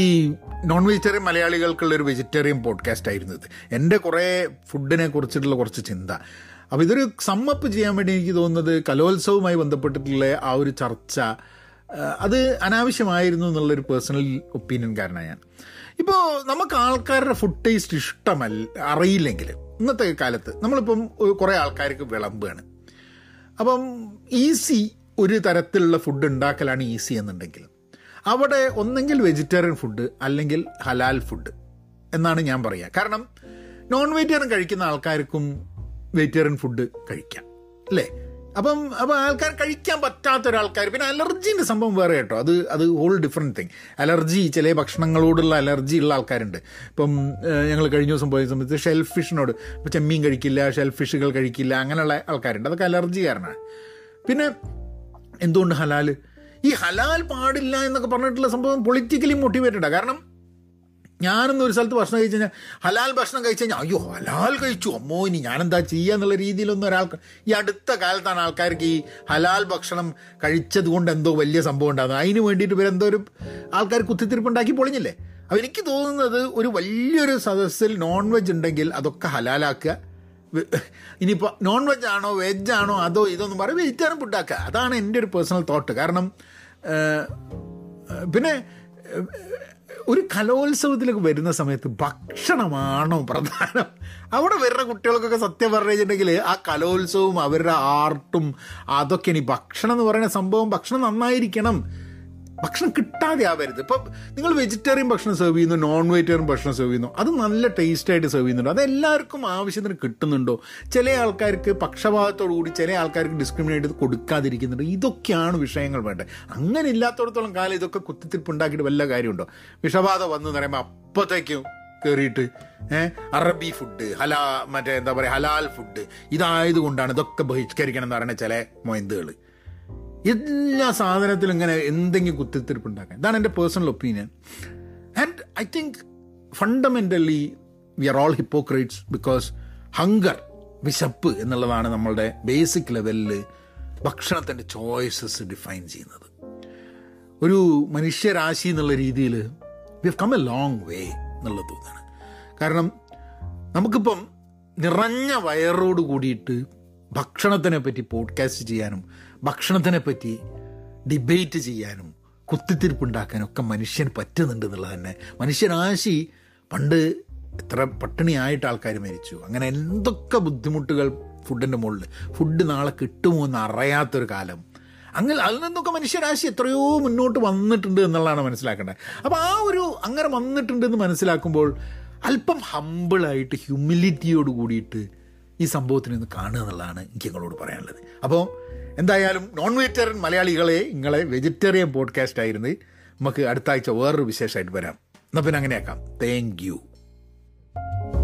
നോൺ വെജിറ്റേറിയൻ മലയാളികൾക്കുള്ളൊരു വെജിറ്റേറിയൻ പോഡ്കാസ്റ്റ് ആയിരുന്നു ഇത്, എൻ്റെ കുറേ ഫുഡിനെ കുറിച്ചിട്ടുള്ള കുറച്ച് ചിന്ത. അപ്പോൾ ഇതൊരു സമ്മപ്പ് ചെയ്യാൻ വേണ്ടി എനിക്ക് തോന്നുന്നത് കലോത്സവവുമായി ബന്ധപ്പെട്ടിട്ടുള്ള ആ ഒരു ചർച്ച അത് അനാവശ്യമായിരുന്നു എന്നുള്ളൊരു പേഴ്സണൽ ഒപ്പീനിയൻ കാരണമാണ് ഞാൻ. ഇപ്പോൾ നമുക്ക് ആൾക്കാരുടെ ഫുഡ് ടേസ്റ്റ് ഇഷ്ടമല്ല അറിയില്ലെങ്കിൽ ഇന്നത്തെ കാലത്ത് നമ്മളിപ്പം കുറേ ആൾക്കാർക്ക് വിളമ്പുകയാണ്. അപ്പം ഈസി ഒരു തരത്തിലുള്ള ഫുഡ് ഉണ്ടാക്കലാണ് ഈസി എന്നുണ്ടെങ്കിൽ അവിടെ ഒന്നെങ്കിൽ വെജിറ്റേറിയൻ ഫുഡ് അല്ലെങ്കിൽ ഹലാൽ ഫുഡ് എന്നാണ് ഞാൻ പറയുക. കാരണം നോൺ വെജിറ്റേറിയൻ കഴിക്കുന്ന ആൾക്കാർക്കും വെജിറ്റേറിയൻ ഫുഡ് കഴിക്കാം അല്ലേ, അപ്പം ആൾക്കാർ കഴിക്കാൻ പറ്റാത്ത ഒരാൾക്കാർ. പിന്നെ അലർജീൻ്റെ സംഭവം വേറെ കേട്ടോ, അത് ഹോൾ ഡിഫറെൻറ്റ് തിങ്. അലർജി, ചില ഭക്ഷണങ്ങളോടുള്ള അലർജി ഉള്ള ആൾക്കാരുണ്ട്. ഇപ്പം ഞങ്ങൾ കഴിഞ്ഞ ദിവസം പോയ സമയത്ത് ഷെൽ ഫിഷിനോട്, ഇപ്പം ചെമ്മീൻ കഴിക്കില്ല, ഷെൽ ഫിഷുകൾ കഴിക്കില്ല, അങ്ങനെയുള്ള ആൾക്കാരുണ്ട്. അതൊക്കെ അലർജി കാരണമാണ്. പിന്നെ എന്തുകൊണ്ട് ഹലാൽ, ഈ ഹലാൽ പാടില്ല എന്നൊക്കെ പറഞ്ഞിട്ടുള്ള സംഭവം പൊളിറ്റിക്കലി മോട്ടിവേറ്റഡാണ്. കാരണം ഞാനൊന്നും ഒരു സ്ഥലത്ത് ഭക്ഷണം കഴിച്ചു കഴിഞ്ഞാൽ, ഹലാൽ ഭക്ഷണം കഴിച്ചു കഴിഞ്ഞാൽ അയ്യോ ഹലാൽ കഴിച്ചു അമ്മോ ഇനി ഞാനെന്താ ചെയ്യുക എന്നുള്ള രീതിയിലൊന്നും ഒരാൾക്ക്, ഈ അടുത്ത കാലത്താണ് ആൾക്കാർക്ക് ഈ ഹലാൽ ഭക്ഷണം കഴിച്ചത് കൊണ്ട് എന്തോ വലിയ സംഭവം ഉണ്ടാകുന്നത്, അതിന് വേണ്ടിയിട്ട് ഇവരെന്തോ ഒരു ആൾക്കാർ കുത്തിത്തിരിപ്പുണ്ടാക്കി പൊളിഞ്ഞില്ലേ. അപ്പോൾ എനിക്ക് തോന്നുന്നത് ഒരു വലിയൊരു സദസ്സിൽ നോൺ വെജ് ഉണ്ടെങ്കിൽ അതൊക്കെ ഹലാലാക്കുക. ഇനിയിപ്പോൾ നോൺ വെജ് ആണോ വെജാണോ അതോ ഇതൊന്നും പറയും വെജിറ്റേറിയൻ ഫുഡാക്കുക. അതാണ് എൻ്റെ ഒരു പേഴ്സണൽ തോട്ട്. കാരണം പിന്നെ ഒരു കലോത്സവത്തിലേക്ക് വരുന്ന സമയത്ത് ഭക്ഷണമാണോ പ്രധാനം? അവിടെ വരുന്ന കുട്ടികൾക്കൊക്കെ സത്യം പറഞ്ഞു കഴിഞ്ഞിട്ടുണ്ടെങ്കിൽ ആ കലോത്സവവും അവരുടെ ആർട്ടും അതൊക്കെ. ഇനി ഭക്ഷണം എന്ന് പറയുന്ന സംഭവം, ഭക്ഷണം നന്നായിരിക്കണം, ഭക്ഷണം കിട്ടാതെ ആവരുത്. ഇപ്പം നിങ്ങൾ വെജിറ്റേറിയൻ ഭക്ഷണം സെർവ് ചെയ്യുന്നു, നോൺ വെജിറ്റേറിയൻ ഭക്ഷണം സെർവ് ചെയ്യുന്നു, അത് നല്ല ടേസ്റ്റായിട്ട് സെർവ് ചെയ്യുന്നുണ്ടോ, അതെല്ലാവർക്കും ആവശ്യത്തിന് കിട്ടുന്നുണ്ടോ, ചില ആൾക്കാർക്ക് പക്ഷപാതത്തോടു കൂടി ചില ആൾക്കാർക്ക് ഡിസ്ക്രിമിനേറ്റ് ചെയ്ത് കൊടുക്കാതിരിക്കുന്നുണ്ട്, ഇതൊക്കെയാണ് വിഷയങ്ങൾ വേണ്ടത്. അങ്ങനെ ഇല്ലാത്തടത്തോളം കാലം ഇതൊക്കെ കുത്തിത്തിരിപ്പുണ്ടാക്കിയിട്ട് വല്ല കാര്യമുണ്ടോ? വിഷബാധ വന്നു പറയുമ്പോൾ അപ്പോഴത്തേക്കും കയറിയിട്ട് അറബി ഫുഡ് ഹലാ മറ്റേ എന്താ പറയുക ഹലാൽ ഫുഡ് ഇതായതുകൊണ്ടാണ് ഇതൊക്കെ ബഹിഷ്കരിക്കണം എന്ന് പറയുന്ന ചില മൊയന്തുകൾ. എല്ലാ സാധനത്തിലും ഇങ്ങനെ എന്തെങ്കിലും കുത്തിത്തിരിപ്പുണ്ടാക്കാൻ. ഇതാണ് എൻ്റെ personal opinion. And I think fundamentally we are all hypocrites because hunger, വിശപ്പ് എന്നുള്ളതാണ് നമ്മളുടെ ബേസിക് ലെവലിൽ ഭക്ഷണത്തിൻ്റെ ചോയ്സസ് ഡിഫൈൻ ചെയ്യുന്നത്. ഒരു മനുഷ്യരാശി എന്നുള്ള രീതിയിൽ we have come a long way എന്നുള്ള തോന്നാണ്. കാരണം നമുക്കിപ്പം നിറഞ്ഞ വയറോട് കൂടിയിട്ട് ഭക്ഷണത്തിനെ പറ്റി പോഡ്കാസ്റ്റ് ചെയ്യാനും ഭക്ഷണത്തിനെ പറ്റി ഡിബേറ്റ് ചെയ്യാനും കുത്തിത്തിരിപ്പുണ്ടാക്കാനും ഒക്കെ മനുഷ്യന് പറ്റുന്നുണ്ട് എന്നുള്ളത് തന്നെ. മനുഷ്യരാശി പണ്ട് എത്ര പട്ടിണിയായിട്ട് ആൾക്കാർ മരിച്ചു, അങ്ങനെ എന്തൊക്കെ ബുദ്ധിമുട്ടുകൾ ഫുഡിൻ്റെ മുകളിൽ, ഫുഡ് നാളെ കിട്ടുമോ എന്ന് അറിയാത്തൊരു കാലം, അങ്ങനെ അതിൽ നിന്നൊക്കെ മനുഷ്യരാശി എത്രയോ മുന്നോട്ട് വന്നിട്ടുണ്ട് എന്നുള്ളതാണ് മനസ്സിലാക്കേണ്ടത്. അപ്പോൾ ആ ഒരു അങ്ങനെ വന്നിട്ടുണ്ടെന്ന് മനസ്സിലാക്കുമ്പോൾ അല്പം ഹമ്പിളായിട്ട് ഹ്യൂമിലിറ്റിയോട് കൂടിയിട്ട് ഈ സംഭവത്തിന് ഇന്ന് കാണുക എന്നുള്ളതാണ് എനിക്ക് നിങ്ങളോട് പറയാനുള്ളത്. അപ്പോൾ എന്തായാലും നോൺ വെജിറ്റേറിയൻ മലയാളികളെ, നിങ്ങളെ വെജിറ്റേറിയൻ പോഡ്കാസ്റ്റ് ആയിരുന്നു. നമുക്ക് അടുത്ത ആഴ്ച വേറൊരു വിശേഷമായിട്ട് വരാം. എന്നാൽ പിന്നെ അങ്ങനെയാക്കാം. Thank U.